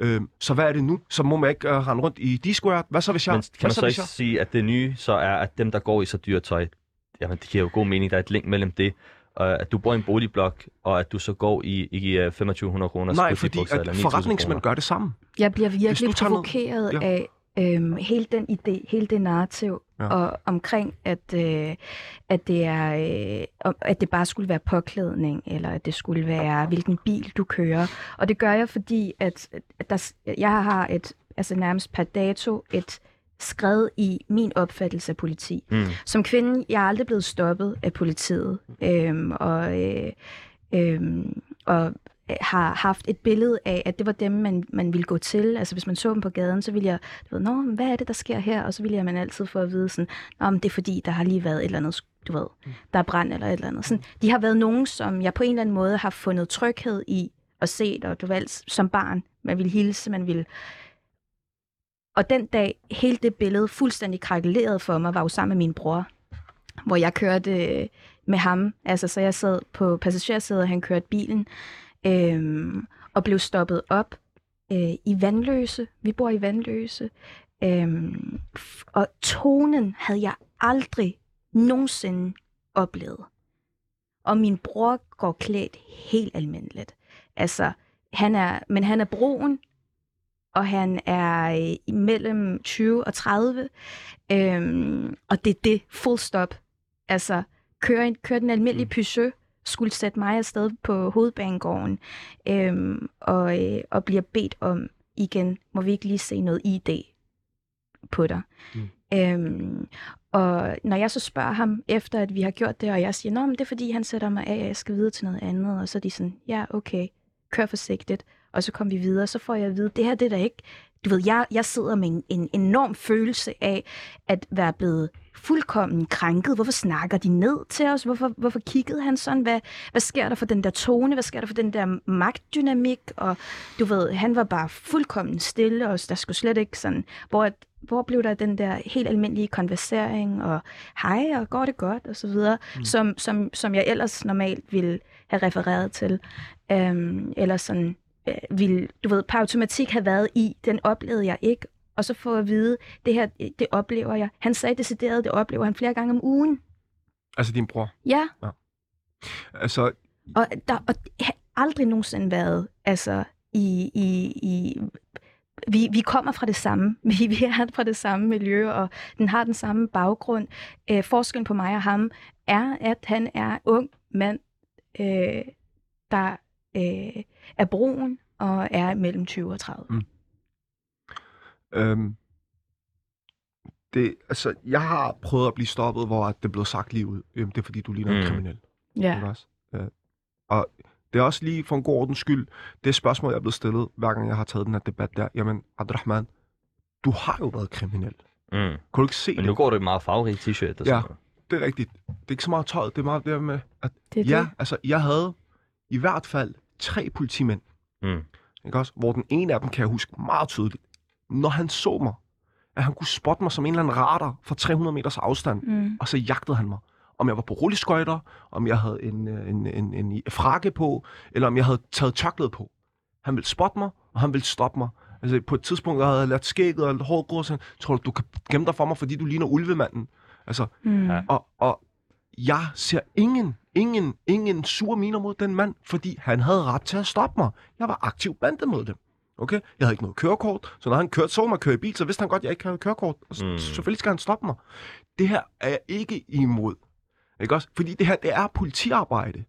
Øhm, så hvad er det nu? Så må man ikke uh, rende rundt i D-squared. Hvad så hvis jeg... Men kan man så, så ikke jeg? sige, at det nye så er, at dem, der går i så dyrt tøj, jamen det giver jo god mening, der er et link mellem det, at du bor i en boligblok, og at du så går i, i to tusind fem hundrede kroner. Nej, fordi at forretningsmænd gør det samme. Jeg bliver virkelig provokeret ja. af øhm, hele den idé, hele det narrativ, ja. og omkring, at, øh, at, det er, øh, at det bare skulle være påklædning, eller at det skulle være, hvilken bil du kører. Og det gør jeg, fordi at, at der, jeg har et, altså nærmest per dato et skred i min opfattelse af politi. Mm. Som kvinde, jeg er aldrig blevet stoppet af politiet, øhm, og, øh, øhm, og har haft et billede af, at det var dem, man, man ville gå til. Altså hvis man så dem på gaden, så ville jeg, du ved, nå, men hvad er det, der sker her? Og så ville jeg man altid få at vide sådan, nå, men det er fordi, der har lige været et eller andet, du ved, der er brand eller et eller andet. Sådan, de har været nogen, som jeg på en eller anden måde har fundet tryghed i og set, og du ved, som barn, man ville hilse, man ville... Og den dag, hele det billede fuldstændig krakeleret for mig, var jo sammen med min bror, hvor jeg kørte med ham. Altså, så jeg sad på passagersædet, og han kørte bilen, øhm, og blev stoppet op øh, i Vanløse. Vi bor i Vanløse. Øhm, og tonen havde jeg aldrig nogensinde oplevet. Og min bror går klædt helt almindeligt. Altså, han er, men han er broen. Og han er imellem tyve og tredive, øhm, og det er det, full stop. Altså, køre, køre den almindelige Peugeot, skulle sætte mig afsted på hovedbanegården, øhm, og, øh, og bliver bedt om, igen, må vi ikke lige se noget I D på dig. Mm. Øhm, og når jeg så spørger ham, efter at vi har gjort det, og jeg siger, nå, men det er fordi, han sætter mig af, og jeg skal videre til noget andet, og så er de sådan, ja, okay, kør forsigtigt. Og så kom vi videre, så får jeg at vide, det her, det er der ikke... Du ved, jeg, jeg sidder med en, en enorm følelse af at være blevet fuldkommen krænket. Hvorfor snakker de ned til os? Hvorfor, hvorfor kiggede han sådan? Hvad, hvad sker der for den der tone? Hvad sker der for den der magtdynamik? Og du ved, han var bare fuldkommen stille, og der skulle slet ikke sådan... Hvor, hvor blev der den der helt almindelige konversering, og hej, og går det godt, og så videre, mm. som, som, som jeg ellers normalt ville have refereret til. Øhm, eller sådan... ville, du ved, på automatik have været i, den oplevede jeg ikke, og så få at vide, det her, det oplever jeg. Han sagde decideret, det oplever han flere gange om ugen. Altså din bror? Ja. ja. Altså... Og der og, har aldrig nogensinde været, altså, i, i, i vi, vi kommer fra det samme. Vi, vi er fra det samme miljø, og den har den samme baggrund. Øh, forskellen på mig og ham er, at han er ung mand, øh, der øh, er brun og er mellem tyve og tredive. Mm. Øhm, det, altså, jeg har prøvet at blive stoppet, hvor det blev sagt lige ud. Øhm, det er fordi, du ligner en mm. kriminel. Ja. Yeah. Og det er også lige for en god ordens skyld, det spørgsmål, jeg er blevet stillet, hver gang jeg har taget den her debat der. Jamen, Abdelrahman, du har jo været kriminel. Mm. Kan du ikke se det? Men nu det? Går det meget farverigt t-shirt. Ja, det er rigtigt. Det er ikke så meget tøjet, det er meget det med, at det ja, det. Altså, jeg havde i hvert fald tre politimænd, mm. ikke også? Hvor den ene af dem, kan jeg huske meget tydeligt, når han så mig, at han kunne spotte mig som en eller anden radar fra tre hundrede meters afstand, mm. og så jagtede han mig. Om jeg var på rulleskøjter, om jeg havde en, en, en, en frakke på, eller om jeg havde taget tørklæde på. Han ville spotte mig, og han ville stoppe mig. Altså på et tidspunkt, der havde jeg ladt skægget og hårdt gået, og sagde, tror du, du kan gemme dig for mig, fordi du ligner ulvemanden? Altså, mm. og, og jeg ser ingen, ingen, ingen sure miner mod den mand, fordi han havde ret til at stoppe mig. Jeg var aktiv bandemedlem. Okay? Jeg havde ikke noget kørekort, så når han kørte, så mig køre i bil, så vidste han godt, at jeg ikke havde kørekort. Og så, mm. selvfølgelig skal han stoppe mig. Det her er jeg ikke imod. Ikke også? Fordi det her, det er politiarbejde.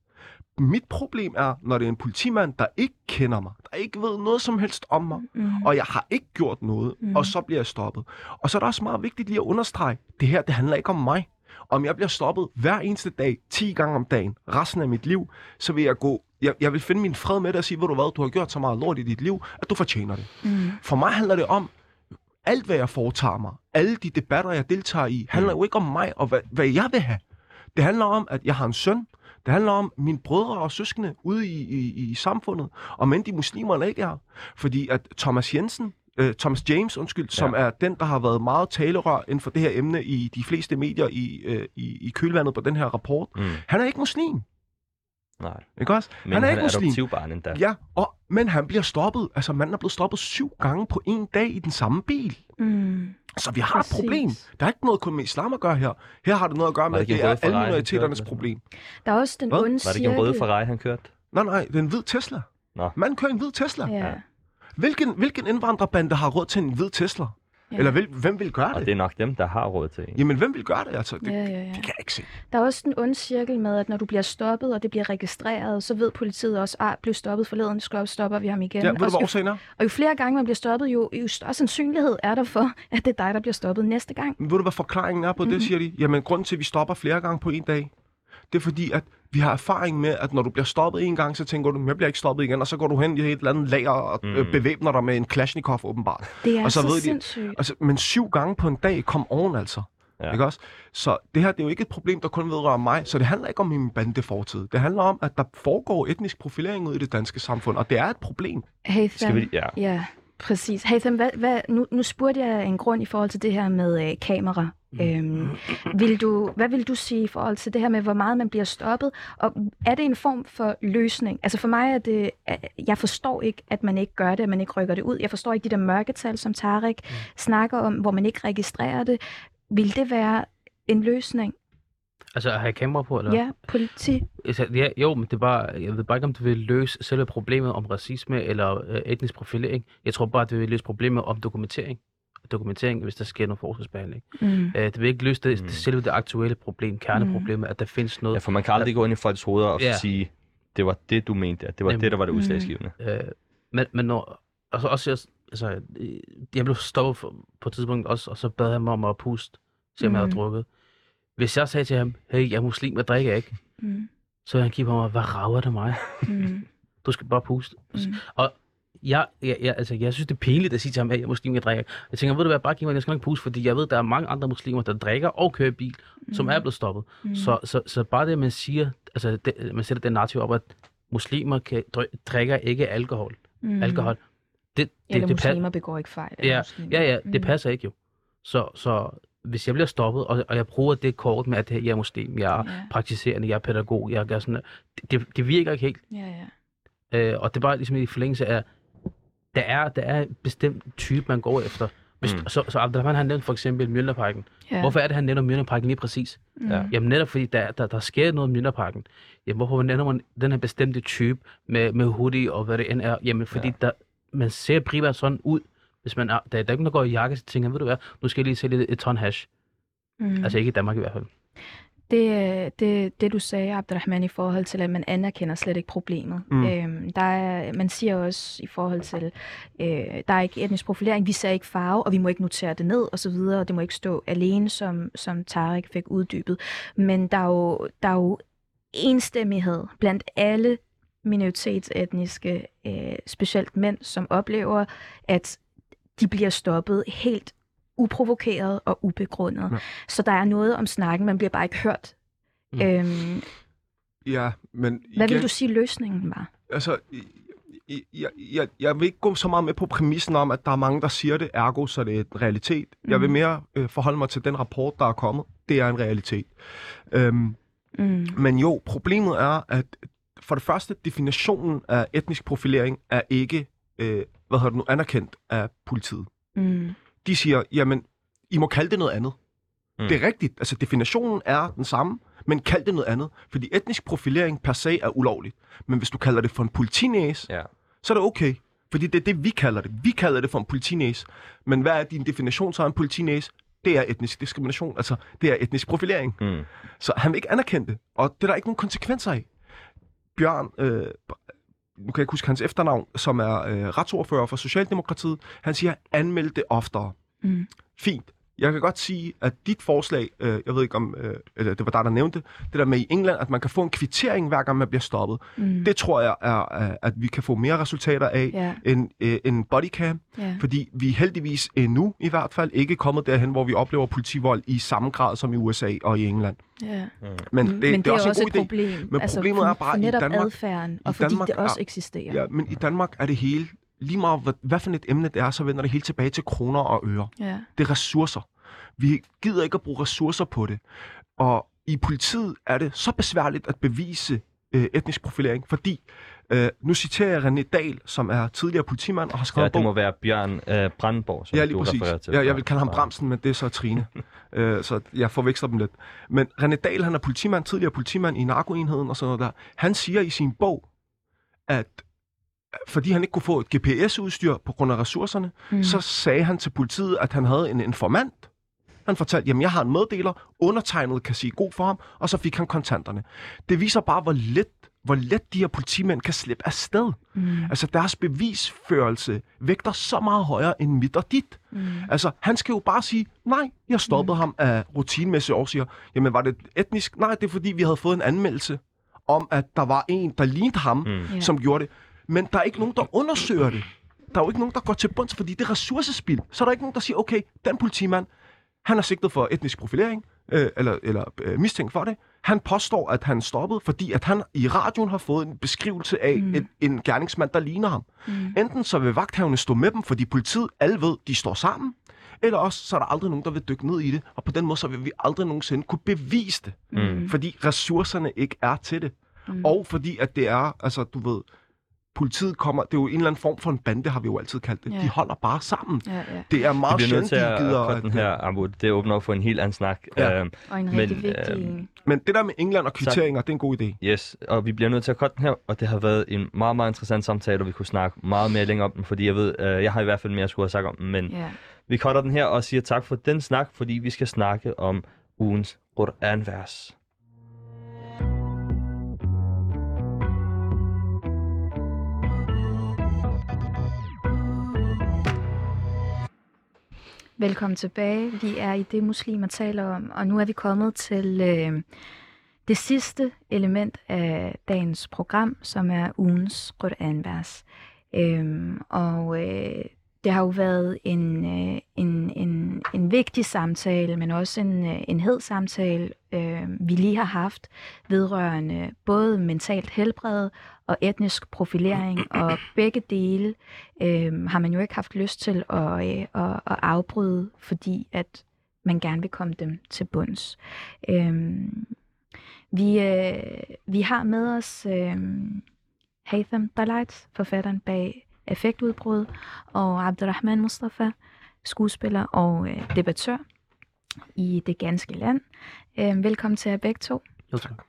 Mit problem er, når det er en politimand, der ikke kender mig, der ikke ved noget som helst om mig, mm. og jeg har ikke gjort noget, mm. og så bliver jeg stoppet. Og så er det også meget vigtigt lige at understrege, det her, det handler ikke om mig. Om jeg bliver stoppet hver eneste dag, ti gange om dagen, resten af mit liv, så vil jeg gå, jeg, jeg vil finde min fred med det og sige, ved du hvad, du har gjort så meget lort i dit liv, at du fortjener det. Mm. For mig handler det om, alt hvad jeg foretager mig, alle de debatter, jeg deltager i, handler mm. jo ikke om mig og hvad, hvad jeg vil have. Det handler om, at jeg har en søn. Det handler om mine brødre og søskende ude i, i, i samfundet. Og men de muslimer eller ikke er. Fordi at Thomas Jensen, øh, Thomas James, undskyld, ja. Som er den, der har været meget talerør inden for det her emne i de fleste medier i, øh, i, i kølvandet på den her rapport, mm. han er ikke muslim. Nej. Ikke også? Men han er, han er adoptivbarn endda. Ja, og, men han bliver stoppet. Altså manden er blevet stoppet syv gange på en dag i den samme bil. Mm. Så vi har Præcis. Et problem. Der er ikke noget kun med islam at gøre her. Her har det noget at gøre med, at det er alle minoriteternes problem. Der er også den onde cirkel. Var det ikke en rød Ferrari, han kørte? Nej, nej. Det er en hvid Tesla. Nå. Manden kører en hvid Tesla. Ja. Hvilken, hvilken indvandrerbande har råd til en hvid Tesla? Ja. Eller vil, hvem vil gøre det? Og det er nok dem, der har råd til en. Jamen, hvem vil gøre det? Altså, det, ja, ja, ja. Det kan jeg ikke se. Der er også den onde cirkel med, at når du bliver stoppet, og det bliver registreret, så ved politiet også, at ah, blev stoppet forleden, så stopper vi ham igen. Ja, ved du, hvor årsagen er? Og jo flere gange man bliver stoppet, jo, jo større sandsynlighed er der for, at det er dig, der bliver stoppet næste gang. Men ved du, hvad forklaringen er på mm-hmm. det, siger de? Jamen, grunden til, at vi stopper flere gange på en dag, det er fordi, at vi har erfaring med, at når du bliver stoppet en gang, så tænker du, jeg bliver ikke stoppet igen, og så går du hen i et eller andet lager og mm. bevæbner dig med en Kalashnikov åbenbart. Det er og så, så ved sindssygt. De, altså, men syv gange på en dag kom oven altså. Ja. Ikke også? Så det her, det er jo ikke et problem, der kun vedrører mig, så det handler ikke om min bandefortid. Det handler om, at der foregår etnisk profilering ud i det danske samfund, og det er et problem. Hey, skal vi, ja. ja, præcis. Haisam, hvad, hvad, nu, nu spurgte jeg en grund i forhold til det her med øh, kamera. Øhm, vil du, hvad vil du sige i forhold til det her med, hvor meget man bliver stoppet, og er det en form for løsning? Altså for mig er det, jeg forstår ikke, at man ikke gør det, at man ikke rykker det ud. Jeg forstår ikke de der mørketal, som Tarek mm. snakker om, hvor man ikke registrerer det. Vil det være en løsning? Altså at have kamera på, eller? Ja, politi. Altså, ja, jo, men det er bare, jeg ved bare ikke, om det vil løse selve problemet om racisme eller etnisk profilering. Jeg tror bare, det vil løse problemet om dokumentering. dokumentering, hvis der sker noget forskelsbehandling. Mm. Øh, det vil ikke løse det, mm. selve det aktuelle problem, kerneproblemet, at der findes noget... Ja, for man kan aldrig der... gå ind i folks hoveder og yeah. sige, det var det, du mente, at det var Jamen, det, der var det udslagsgivende. Øh, men, men når... Altså, også, altså, jeg blev stoppet for, på et tidspunkt også, og så bad han mig om at puste, selvom mm. jeg havde drukket. Hvis jeg sagde til ham, hey, jeg er muslim, jeg drikker ikke, mm. så ville han kigge på mig, hvad rager det mig? Mm. Du skal bare puste. Mm. Og Jeg, jeg, jeg, altså, jeg synes, det er pinligt at sige til ham, at jeg er muslim, jeg drikker. Jeg tænker, ved du hvad, bare giv mig, jeg skal nok puse, fordi jeg ved, der er mange andre muslimer, der drikker og kører bil, mm. som er blevet stoppet. Mm. Så, så, så bare det, man siger, altså det, man sætter den narrativ op, at muslimer kan, drikker ikke alkohol. Mm. alkohol. Det, det, eller det, det muslimer pa- begår ikke fejl. Ja, ja, ja, det mm. passer ikke jo. Så, så hvis jeg bliver stoppet, og, og jeg bruger det kort med, at jeg er muslim, jeg er yeah. praktiserende, jeg er pædagog, jeg er sådan, det, det virker ikke helt. Yeah, yeah. Øh, og det er bare ligesom i forlængelse af, Der er, der er en bestemt type, man går efter. Hvis, mm. Så, så Abdelrahman, han nævnte for eksempel Mjølnerparken. Yeah. Hvorfor er det, han nævner Mjølnerparken lige præcis? Mm. Ja. Jamen netop fordi, der, der, der sker noget i Mjølnerparken. Jamen hvorfor nævner man den her bestemte type med, med hoodie og hvad det end er? Jamen fordi, ja. der, man ser primært sådan ud, Hvis man er, der er ikke der går i jakke, så tænker jeg, ved du hvad, nu skal jeg lige sælge et ton hash. Mm. Altså ikke i Danmark i hvert fald. Det, det, det du sagde, Abdelrahman, i forhold til, at man anerkender slet ikke problemet. Mm. Øhm, der er, man siger også i forhold til, øh, der er ikke etnisk profilering, vi ser ikke farve, og vi må ikke notere det ned, og så videre, og det må ikke stå alene, som, som Tarek fik uddybet. Men der er jo, der er jo enstemmighed blandt alle minoritetsetniske, øh, specielt mænd, som oplever, at de bliver stoppet helt uprovokeret og ubegrundet. Ja. Så der er noget om snakken, man bliver bare ikke hørt. Mm. Øhm, ja, men igen, hvad vil du sige løsningen var? Altså, jeg, jeg, jeg, jeg vil ikke gå så meget med på præmissen om, at der er mange, der siger det, ergo, så det er en realitet. Mm. Jeg vil mere øh, forholde mig til den rapport, der er kommet. Det er en realitet. Øhm, mm. Men jo, problemet er, at for det første, definitionen af etnisk profilering er ikke øh, hvad hedder det nu, anerkendt af politiet. Mm. De siger, jamen, I må kalde det noget andet. Mm. Det er rigtigt. Altså, definitionen er den samme, men kald det noget andet. Fordi etnisk profilering per se er ulovligt. Men hvis du kalder det for en politinæse, yeah. så er det okay. Fordi det er det, vi kalder det. Vi kalder det for en politinæse. Men hvad er din definition så af en politinæse? Det er etnisk diskrimination. Altså, det er etnisk profilering. Mm. Så han vil ikke anerkende det. Og det er der ikke nogen konsekvenser af. Bjørn... Øh, nu kan jeg ikke huske hans efternavn, som er øh, retsordfører for Socialdemokratiet, han siger, anmeld det oftere. Mm. Fint. Jeg kan godt sige, at dit forslag, øh, jeg ved ikke om, øh, eller det var der, der nævnte, det der med i England, at man kan få en kvittering, hver gang man bliver stoppet. Mm. Det tror jeg, er, at vi kan få mere resultater af yeah. end, øh, end bodycam, yeah. fordi vi heldigvis endnu i hvert fald ikke er kommet derhen, hvor vi oplever politivold i samme grad som i U S A og i England. Yeah. Mm. Men, det, men det, det er også, også en god et problem. Idé. Men altså, problemet er bare, netop i Danmark, adfærden, og fordi Danmark det også er, eksisterer. Ja, men i Danmark er det hele... Lige meget hvad, hvad for et emne det er, så vender det hele tilbage til kroner og øre. Yeah. Det er ressourcer. Vi gider ikke at bruge ressourcer på det. Og i politiet er det så besværligt at bevise øh, etnisk profilering, fordi øh, nu citerer jeg René Dahl, som er tidligere politimand og har skrevet ja, det må bog. Være Bjørn øh, Brandenborg, som ja, lige du refererer til. Ja, jeg vil kalde ham Bramsen, men det er så Trine. øh, så jeg forveksler dem lidt. Men René Dahl, han er politimand, tidligere politimand i narkoenheden og sådan noget der. Han siger i sin bog, at fordi han ikke kunne få et G P S-udstyr på grund af ressourcerne, mm. så sagde han til politiet, at han havde en informant. Han fortalte, jamen jeg har en meddeler, undertegnet kan sige god for ham, og så fik han kontanterne. Det viser bare, hvor let, hvor let de her politimænd kan slippe afsted. Mm. Altså deres bevisførelse vægter så meget højere end mit og dit. Mm. Altså han skal jo bare sige, nej, jeg stoppede mm. ham af rutinemæssige årsager. Jamen var det etnisk? Nej, det er fordi, vi havde fået en anmeldelse om, at der var en, der lignede ham, mm. som yeah. gjorde det. Men der er ikke nogen, der undersøger det. Der er jo ikke nogen, der går til bunds, fordi det er ressourcespild. Så er der ikke nogen, der siger, okay, den politimand, han er sigtet for etnisk profilering, øh, eller, eller øh, mistænkt for det. Han påstår, at han stoppede, fordi at han i radioen har fået en beskrivelse af mm. en, en gerningsmand, der ligner ham. Mm. Enten så vil vagthaverne stå med dem, fordi politiet, alle ved, de står sammen, eller også så er der aldrig nogen, der vil dykke ned i det, og på den måde så vil vi aldrig nogensinde kunne bevise det, mm. fordi ressourcerne ikke er til det. Mm. Og fordi at det er, altså du ved... Politiet kommer, det er jo en eller anden form for en bande, har vi jo altid kaldt det. Ja. De holder bare sammen. Ja, ja. Det er meget sjældent, de gider... At den her, Amud, det åbner for en helt anden snak. Ja. Øhm, og en rigtig men, vigtig... Øhm, men det der med England og kvitteringer, så, det er en god idé. Yes, og vi bliver nødt til at cutte den her, og det har været en meget, meget interessant samtale, og vi kunne snakke meget mere længere om den, fordi jeg ved, øh, jeg har i hvert fald mere at skulle have sagt om den, men yeah. vi cutter den her og siger tak for den snak, fordi vi skal snakke om ugens Quran-vers. Velkommen tilbage. Vi er i det, muslimer taler om, og nu er vi kommet til øh, det sidste element af dagens program, som er ugens Quran-vers. Øh, og øh, det har jo været en, øh, en, en, en vigtig samtale, men også en, en hed samtale, øh, vi lige har haft vedrørende både mentalt helbred og etnisk profilering, og begge dele øh, har man jo ikke haft lyst til at, øh, at, at afbryde, fordi at man gerne vil komme dem til bunds. Øh, vi, øh, vi har med os øh, Haisam Talat, forfatteren bag Affektudbrud, og Abdelrahman Mustafa, skuespiller og øh, debattør i det ganske land. Øh, velkommen til jer begge to. Jo, tak.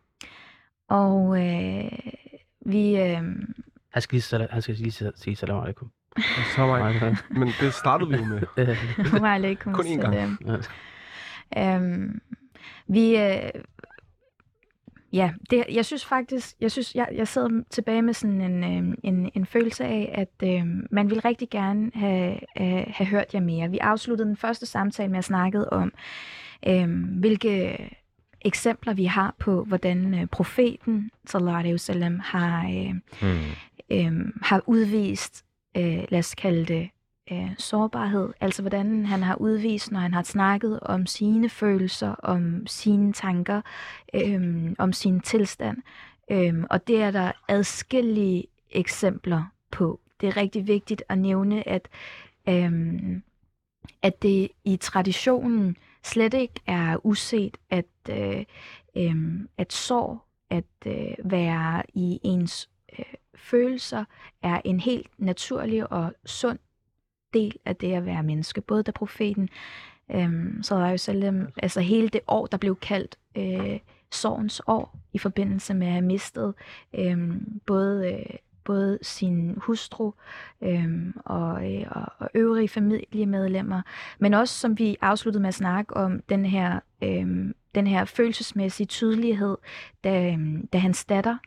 Og... Øh, Vi, øh... han, skal lige, han skal lige sige salam alaikum. Så meget. Men det startede vi jo med. Kun én gang. Ja. Øhm, vi, øh, ja, det, jeg synes faktisk, jeg synes, jeg, jeg sidder tilbage med sådan en, øh, en, en følelse af, at øh, man ville rigtig gerne have, øh, have hørt jer mere. Vi afsluttede den første samtale med at snakke om, øh, hvilke eksempler vi har på, hvordan øh, profeten, sallallahu alaihi wasallam, har, øh, hmm. øh, har udvist, øh, lad os kalde det, øh, sårbarhed. Altså hvordan han har udvist, når han har snakket om sine følelser, om sine tanker, øh, om sin tilstand. Øh, og det er der adskillige eksempler på. Det er rigtig vigtigt at nævne, at, øh, at det i traditionen slet ikke er uset at, øh, øh, at sår, at øh, være i ens øh, følelser, er en helt naturlig og sund del af det at være menneske. Både da profeten, øh, så var jo selv, altså hele det år, der blev kaldt øh, sorgens år, i forbindelse med at have mistet øh, både... Øh, både sin hustru øhm, og, øh, og øvrige familiemedlemmer, men også, som vi afsluttede med at snakke om, den her, øhm, den her følelsesmæssige tydelighed, da, øhm, da hans datter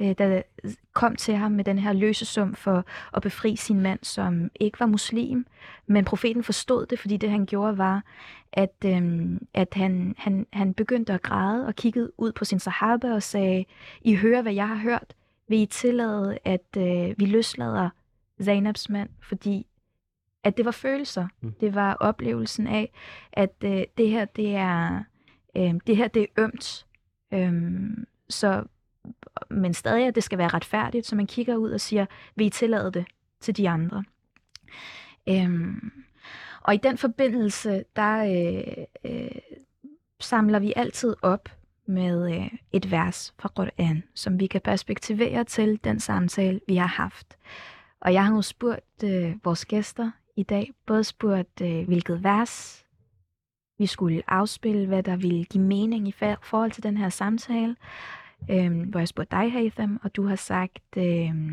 øh, da kom til ham med den her løsesum for at befri sin mand, som ikke var muslim, men profeten forstod det, fordi det han gjorde var, at, øhm, at han, han, han begyndte at græde og kiggede ud på sin sahaba og sagde, I hører, hvad jeg har hørt. Vil I tillade, at øh, vi løslader Zainabs mand, fordi at det var følelser. Mm. Det var oplevelsen af, at øh, det her, det er, øh, det her, det er ømt. Øhm, så, men stadig, at det skal være retfærdigt, så man kigger ud og siger, vil I tillade det til de andre? Øhm, og i den forbindelse, der øh, øh, samler vi altid op med øh, et vers fra Koran, som vi kan perspektivere til den samtale, vi har haft. Og jeg har nu spurgt øh, vores gæster i dag, både spurgt, øh, hvilket vers vi skulle afspille, hvad der ville give mening i forhold til den her samtale, øh, hvor jeg spurgte dig, Haitham, og du har sagt øh,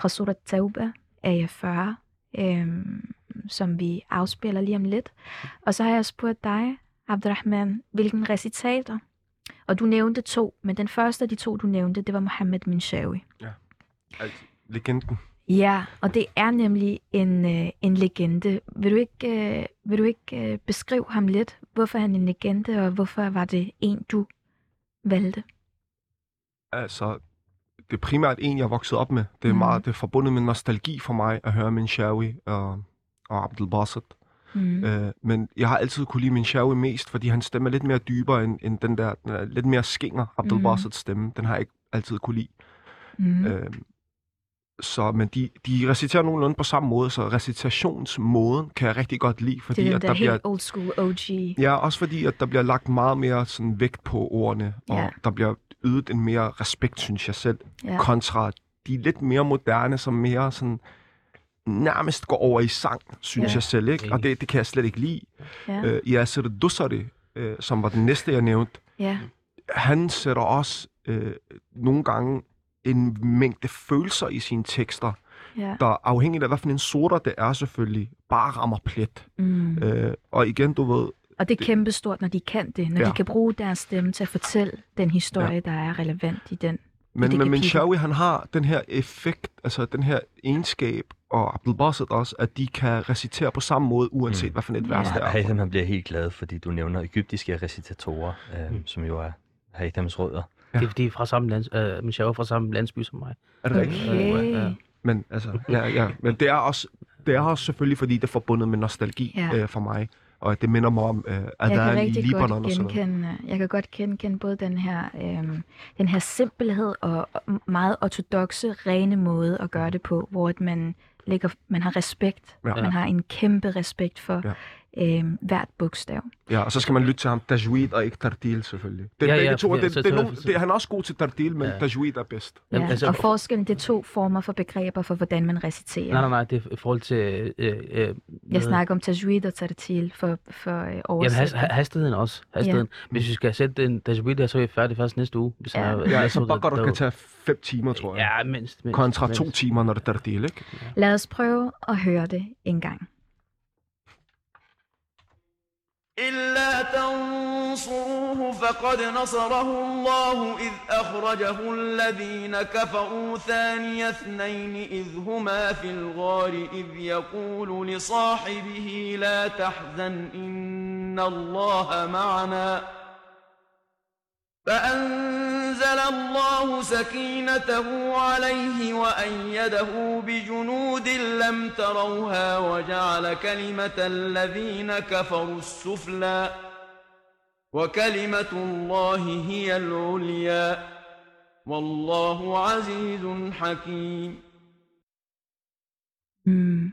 fra Surat Tawbah, ayah fyrre, øh, som vi afspiller lige om lidt. Og så har jeg spurgt dig, Abdelrahman, hvilken recitater? Og du nævnte to, men den første af de to, du nævnte, det var Mohammed Minshawi. Ja, altså legenden. Ja, og det er nemlig en, øh, en legende. Vil du ikke, øh, vil du ikke øh, beskrive ham lidt? Hvorfor er han en legende, og hvorfor var det en, du valgte? Altså, det er primært en, jeg er vokset op med. Det er mm. meget det er forbundet med nostalgi for mig at høre Minshawi og, og Abdul Basit. Mm. Øh, men jeg har altid kunne lide Minshawi mest, fordi han stemmer lidt mere dybere end, end den der, den der lidt mere skinger Abdul Basits mm. stemme. Den har jeg ikke altid kunne lide. Mm. Øh, så, men de, de reciterer nogenlunde på samme måde, så recitationsmåden kan jeg rigtig godt lide. Fordi, det er den der, der helt old school O G. Ja, også fordi at der bliver lagt meget mere sådan, vægt på ordene, og yeah. der bliver ydet en mere respekt, synes jeg selv, yeah. kontra de lidt mere moderne, som mere sådan... nærmest går over i sang, synes ja. jeg selv, ikke? Og det, det kan jeg slet ikke lide. Ja. Øh, Yasir Dusari, øh, som var den næste, jeg nævnte, ja. han sætter også øh, nogle gange en mængde følelser i sine tekster, ja. der afhængigt af, hvad for en sorter det er selvfølgelig, bare rammer plet. Mm. Øh, og igen, du ved... Og det er det... kæmpestort, når de kan det, når ja. de kan bruge deres stemme til at fortælle den historie, ja. der er relevant i den. Men, men Minshawi, han har den her effekt, altså den her egenskab, og Abdul Basit også, at de kan recitere på samme måde, uanset mm. hvad for et vers det er. Haitham, han bliver helt glad, fordi du nævner egyptiske recitatorer, øh, mm. som jo er Haithams rødder. Ja. Det er fordi, de er Minshawi fra samme landsby som mig. Er det rigtigt? Okay. Ja. Men, altså, ja, ja. Men det, er også, det er også selvfølgelig, fordi det er forbundet med nostalgi ja. øh, for mig. Og det minder mig om, at der er i Libanon og sådan noget. Jeg kan godt genkende både den her, øh, den her simpelhed og meget ortodokse, rene måde at gøre det på, hvor man, lægger, man har respekt. Ja. Man har en kæmpe respekt for ja. øh, hvert bogstav. Ja, og så skal man lytte til ham. Tajweed og ikke tartil, selvfølgelig. Det er ja, ja, to, ja, det, det, det, nogen, det, han er også god til tartil, men ja. Tajweed er bedst. Ja, ja, altså, og forskellen, det er to former for begreber for, hvordan man reciterer. Nej, nej, nej, det er i forhold til... Øh, øh, jeg snakker om tajweed og tartil for, for øh, oversætning. Jamen, has, hastigheden også. Hastigheden. Ja. Hvis vi skal sætte en tajweed, så er vi færdige først næste uge. Hvis ja, jeg, ja, jeg så bakker du kan tage fem timer, tror jeg. Ja, mindst. mindst Kontra mindst. to timer, når det er tartil, ikke? Ja. Lad os prøve at høre det en gang. إلا تنصروه فقد نصره الله إذ أخرجه الذين كفروا ثاني اثنين إذ هما في الغار إذ يقول لصاحبه لا تحزن إن الله معنا فأنزل الله سكينته عليه وأيده بجنود لم تروها وجعل كلمة الذين كفروا السفلى وكلمة الله هي العليا والله عزيز حكيم. Mm.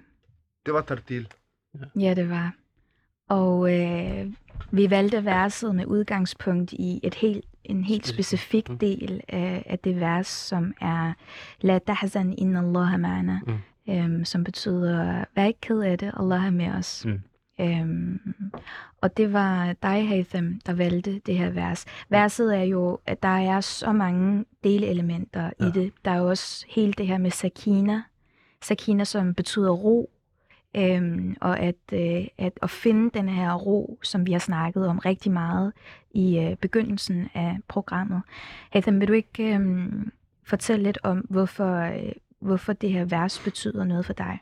Det var tartil. Ja, det var. Og øh, vi valgte verset med udgangspunkt i et helt en helt specifik del af, af det vers, som er La tahzan inna Allah ma'ana, mm. øhm, som betyder, vær ikke ked af det, Allah er med os. Mm. Øhm, og det var dig, Haitham, der valgte det her vers. Verset er jo, at der er så mange delelementer ja. i det. Der er også hele det her med sakina, sakina som betyder ro, Øhm, og at, øh, at at finde den her ro, som vi har snakket om rigtig meget i øh, begyndelsen af programmet. Haitham, vil du ikke øh, fortælle lidt om, hvorfor, øh, hvorfor det her vers betyder noget for dig?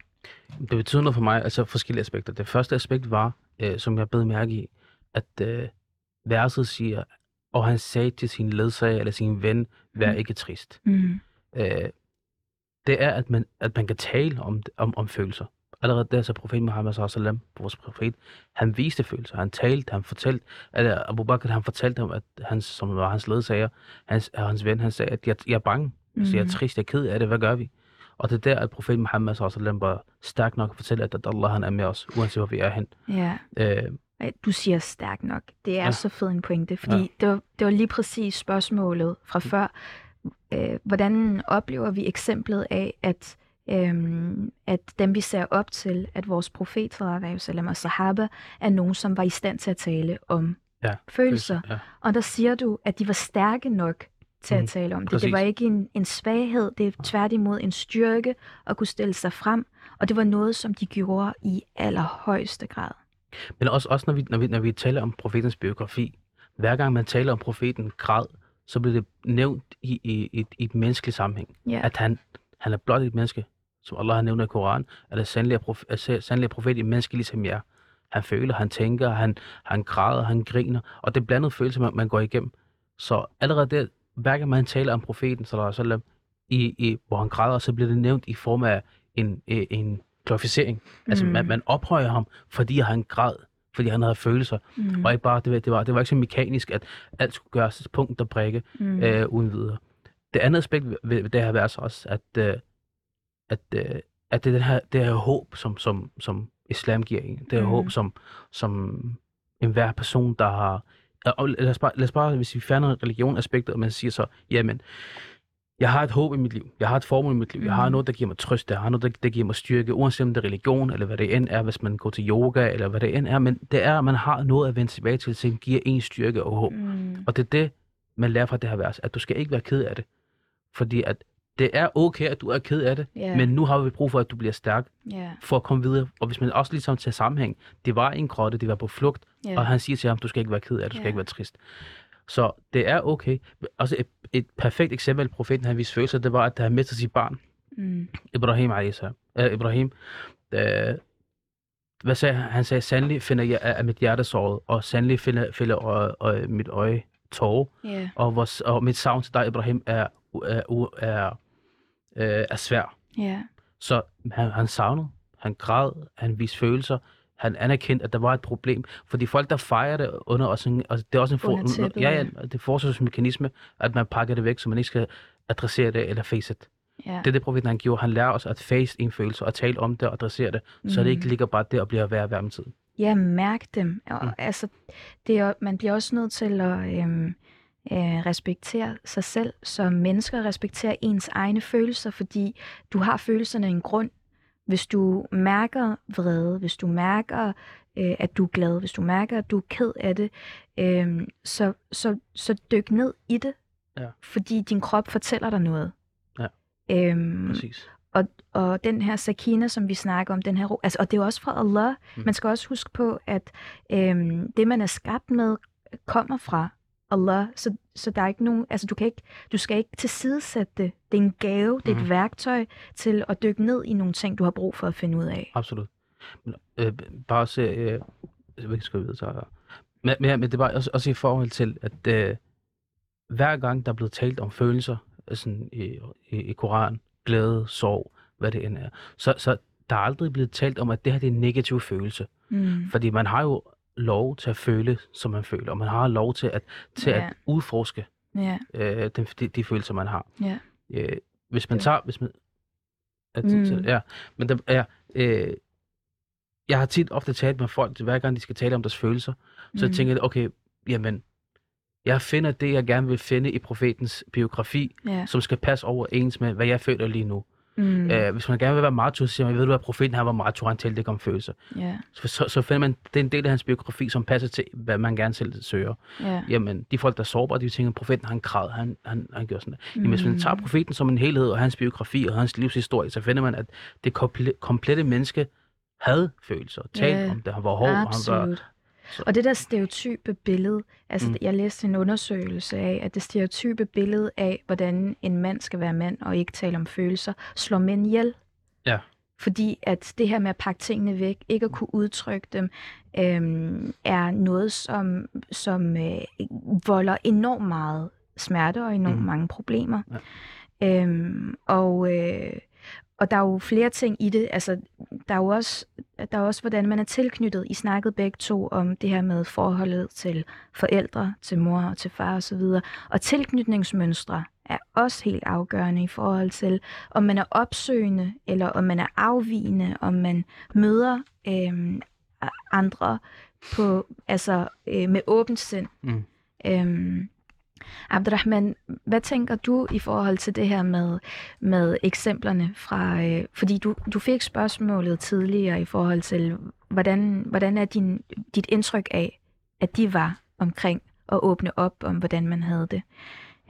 Det betyder noget for mig, altså forskellige aspekter. Det første aspekt var, øh, som jeg bed mærke i, at øh, verset siger, og han sagde til sin ledsager eller sin ven, vær mm. ikke trist. Mm. Øh, det er, at man, at man kan tale om, om, om følelser. Allerede der, så profeten Muhammed sallallahu alaihi wasallam, vores profet, han viste følelser, han talte, han fortalte, eller Abu Bakr, han fortalte ham, at hans, som var hans ledsager, hans, hans ven, han sagde, at jeg, jeg er bange, mm. altså, jeg er trist, jeg er ked af det, hvad gør vi? Og det er der, at profeten Muhammed sallallahu alaihi wasallam var stærk nok at fortælle, at, at Allah han er med os, uanset hvor vi er hen. Ja. Øh, du siger stærk nok. Det er ja. så fed en pointe, fordi ja. det, var, det var lige præcis spørgsmålet fra før. Øh, hvordan oplever vi eksemplet af, at Øhm, at dem vi ser op til, at vores profet og sahaba er nogen, som var i stand til at tale om ja, følelser. Ja. Og der siger du, at de var stærke nok til mm, at tale om præcis. det. Det var ikke en, en svaghed, det er tværtimod en styrke at kunne stille sig frem, og det var noget, som de gjorde i allerhøjeste grad. Men også, også når, vi, når, vi, når vi taler om profetens biografi, hver gang man taler om profeten grad, så bliver det nævnt i, i, i, i et menneskeligt sammenhæng, ja. at han, han er blot et menneske. Som Allah har nævnt i Koranen, er der sandelig profet, profet i menneske ligesom jer. Han føler, han tænker, han, han græder, han griner, og det er blandede følelser, man, man går igennem. Så allerede der, hver gang man taler om profeten, så i, i, hvor han græder, så bliver det nævnt i form af en, en glorificering. Mm. Altså man, man ophøjer ham, fordi han græd, fordi han havde følelser. Mm. Og ikke bare, det, det, var, det var ikke så mekanisk, at alt skulle gøres punkt og prikke mm. øh, uden videre. Det andet aspekt ved det her vers også, at øh, At, øh, at det er den her, det her håb, som, som, som islam giver en. Det her mm. håb, som, som enhver person, der har... Og lad os bare, lad os bare hvis vi fjerner religionaspektet, og man siger så, jamen, jeg har et håb i mit liv, jeg har et formål i mit liv, mm. jeg har noget, der giver mig trøst, jeg har noget, der, der giver mig styrke, uanset om det er religion, eller hvad det end er, hvis man går til yoga, eller hvad det end er, men det er, at man har noget at vende tilbage til, som giver en styrke og håb. Mm. Og det er det, man lærer fra det her vers, at du skal ikke være ked af det, fordi at det er okay, at du er ked af det, yeah. men nu har vi brug for, at du bliver stærk yeah. for at komme videre. Og hvis man også ligesom tager sammenhæng, det var en grotte, det var på flugt, yeah. og han siger til ham, du skal ikke være ked af det, du yeah. skal ikke være trist. Så det er okay. Også et, et perfekt eksempel, profeten han viste følelser, det var, at han mistede sit barn, mm. Ibrahim Aisha. Äh, Ibrahim, øh, hvad sagde han? Han sagde, sandelig finder jeg at mit hjerte såret, og sandelig finder, finder og, og, og, mit øje tårer, yeah. og, vores, og mit savn til dig, Ibrahim, er, er, er Øh, er svær. Yeah. Så han, han savnede, han græd, han viste følelser, han anerkendte, at der var et problem. Fordi folk, der fejrer det under, og sådan, og det er også en for, ja, ja, det forsvarsmekanisme, at man pakker det væk, så man ikke skal adressere det eller face it. Yeah. Det er det, profeten han gjorde. Han lærer os at face en følelse, og tale om det og adressere det, så mm. det ikke ligger bare der og bliver værre hver med tiden. Ja, mærke dem. Og, mm. altså, det er, man bliver også nødt til at øhm, øh, respektere sig selv som mennesker, respektere ens egne følelser, fordi du har følelserne af en grund. Hvis du mærker vrede, hvis du mærker, øh, at du er glad, hvis du mærker, at du er ked af det, øh, så, så, så dyk ned i det, ja. Fordi din krop fortæller dig noget. Ja, øhm, præcis. Og, og den her sakina, som vi snakker om, den her ro, altså, og det er også fra Allah. Mm. Man skal også huske på, at øhm, det, man er skabt med, kommer fra Allah. Så, så der er ikke nogen, altså, du, kan ikke, du skal ikke tilsidesætte det. Det er en gave, det er mm. et værktøj til at dykke ned i nogle ting, du har brug for at finde ud af. Absolut. Men, øh, bare se, øh, jeg skal vide, så... Men, men det er bare også, også i forhold til, at øh, hver gang, der er blevet talt om følelser sådan i, i, i Koranen, glæde, sorg, hvad det end er. Så, så der er aldrig blevet talt om, at det her det er en negativ følelse. Mm. Fordi man har jo lov til at føle, som man føler, og man har lov til at, til yeah. at udforske yeah. øh, de, de følelser, man har. Yeah. Øh, hvis man okay. tager... Hvis man, at, mm. så, ja, men der er... Øh, jeg har tit ofte talt med folk, hver gang de skal tale om deres følelser, så mm. tænker jeg, okay, jamen, jeg finder det, jeg gerne vil finde i profetens biografi, yeah. som skal passe overens med, hvad jeg føler lige nu. Mm. Æh, hvis man gerne vil være martyr, så siger man, ved du, at profeten her var martyr, han talte ikke om følelser. Yeah. Så, så, så finder man den del af hans biografi, som passer til, hvad man gerne selv søger. Yeah. Jamen, de folk, der er sårbare, de tænker, at profeten han græd, han, han, han gjorde sådan der. Jamen, mm. hvis man tager profeten som en helhed, og hans biografi og hans livshistorie, så finder man, at det komple- komplette menneske havde følelser, talte yeah. om det, han var hård, han var... Så. Og det der stereotype billede, altså mm. jeg læste en undersøgelse af, at det stereotype billede af, hvordan en mand skal være mand og ikke tale om følelser, slår mænd ihjel. Ja. Fordi at det her med at pakke tingene væk, ikke at kunne udtrykke dem, øhm, er noget, som, som øh, volder enormt meget smerte og enormt mm. mange problemer. Ja. Øhm, og... Øh, Og der er jo flere ting i det, altså der er jo også, der er også hvordan man er tilknyttet. I snakkede begge to om det her med forholdet til forældre, til mor og til far osv. Og tilknytningsmønstre er også helt afgørende i forhold til, om man er opsøgende, eller om man er afvigende, om man møder øh, andre på, altså, øh, med åbent sind. Mm. Øh, Abdelrahman, hvad tænker du i forhold til det her med, med eksemplerne fra, øh, fordi du, du fik spørgsmålet tidligere i forhold til, hvordan, hvordan er din, dit indtryk af, at de var omkring at åbne op om, hvordan man havde det?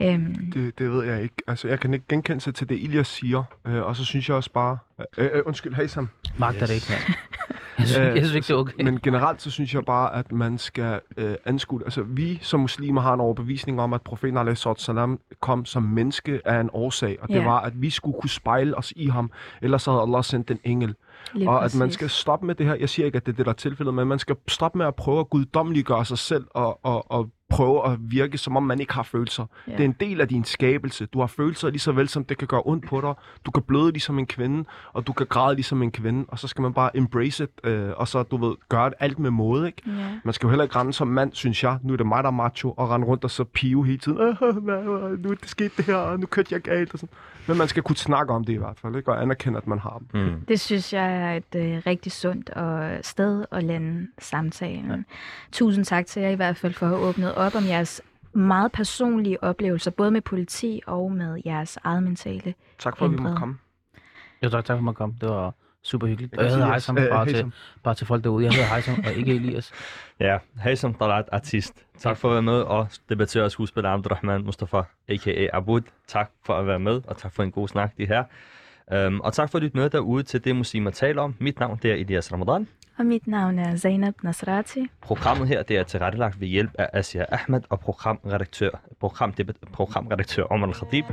Øhm. Det, det ved jeg ikke. Altså, jeg kan ikke genkende sig til det, Elias siger, øh, og så synes jeg også bare, øh, øh, undskyld, Haisam. Magter yes. det ikke, mand. Jeg synes, jeg synes ikke, det er okay. Men generelt så synes jeg bare, at man skal øh, anskue... Altså, vi som muslimer har en overbevisning om, at profeten alaihi salam kom som menneske af en årsag. Og yeah. det var, at vi skulle kunne spejle os i ham. Ellers havde Allah sendt en engel. Lige og præcis. At man skal stoppe med det her... Jeg siger ikke, at det er det, der er tilfældet, men man skal stoppe med at prøve at guddommeliggøre sig selv og... og, og prøve at virke, som om man ikke har følelser. Yeah. Det er en del af din skabelse. Du har følelser lige så vel, som det kan gøre ondt på dig. Du kan bløde ligesom en kvinde, og du kan græde ligesom en kvinde, og så skal man bare embrace it, øh, og så, du ved, gøre det alt med måde, ikke? Yeah. Man skal jo heller ikke rende som mand, synes jeg. Nu er det mig, der er macho, og rende rundt og så pive hele tiden. Nu er det sket det her, og nu kørte jeg galt, og sådan. Men man skal kunne snakke om det i hvert fald, ikke? Og anerkende, at man har dem. Mm. Det synes jeg er et øh, rigtig sundt og sted at lande samtalen. Ja. Tusind tak til jer i hvert fald for at have åbnet op om jeres meget personlige oplevelser, både med politi og med jeres eget mentale. Tak for, at vi måtte komme. Jo, tak, tak for, at vi måtte komme. Det var super hyggeligt. Jeg hedder Haisam, bare, til, bare til folk derude. Jeg hedder Haisam, og ikke Elias. Ja, Haisam Talat, artist. Tak for at være med, og debattør og skuespiller Abdelrahman Mustafa, a k a. Abud. Tak for at være med, og tak for en god snak, de her. Um, og tak for at lytte med derude til det, muslimer taler om. Mit navn, det er Elias Ramadan. Og mit navn er Zainab Nasrati. Programmet her, det er tilrettelagt ved hjælp af Asiya Ahmed og programredaktør, programdebat, programredaktør Omar Alkhatib.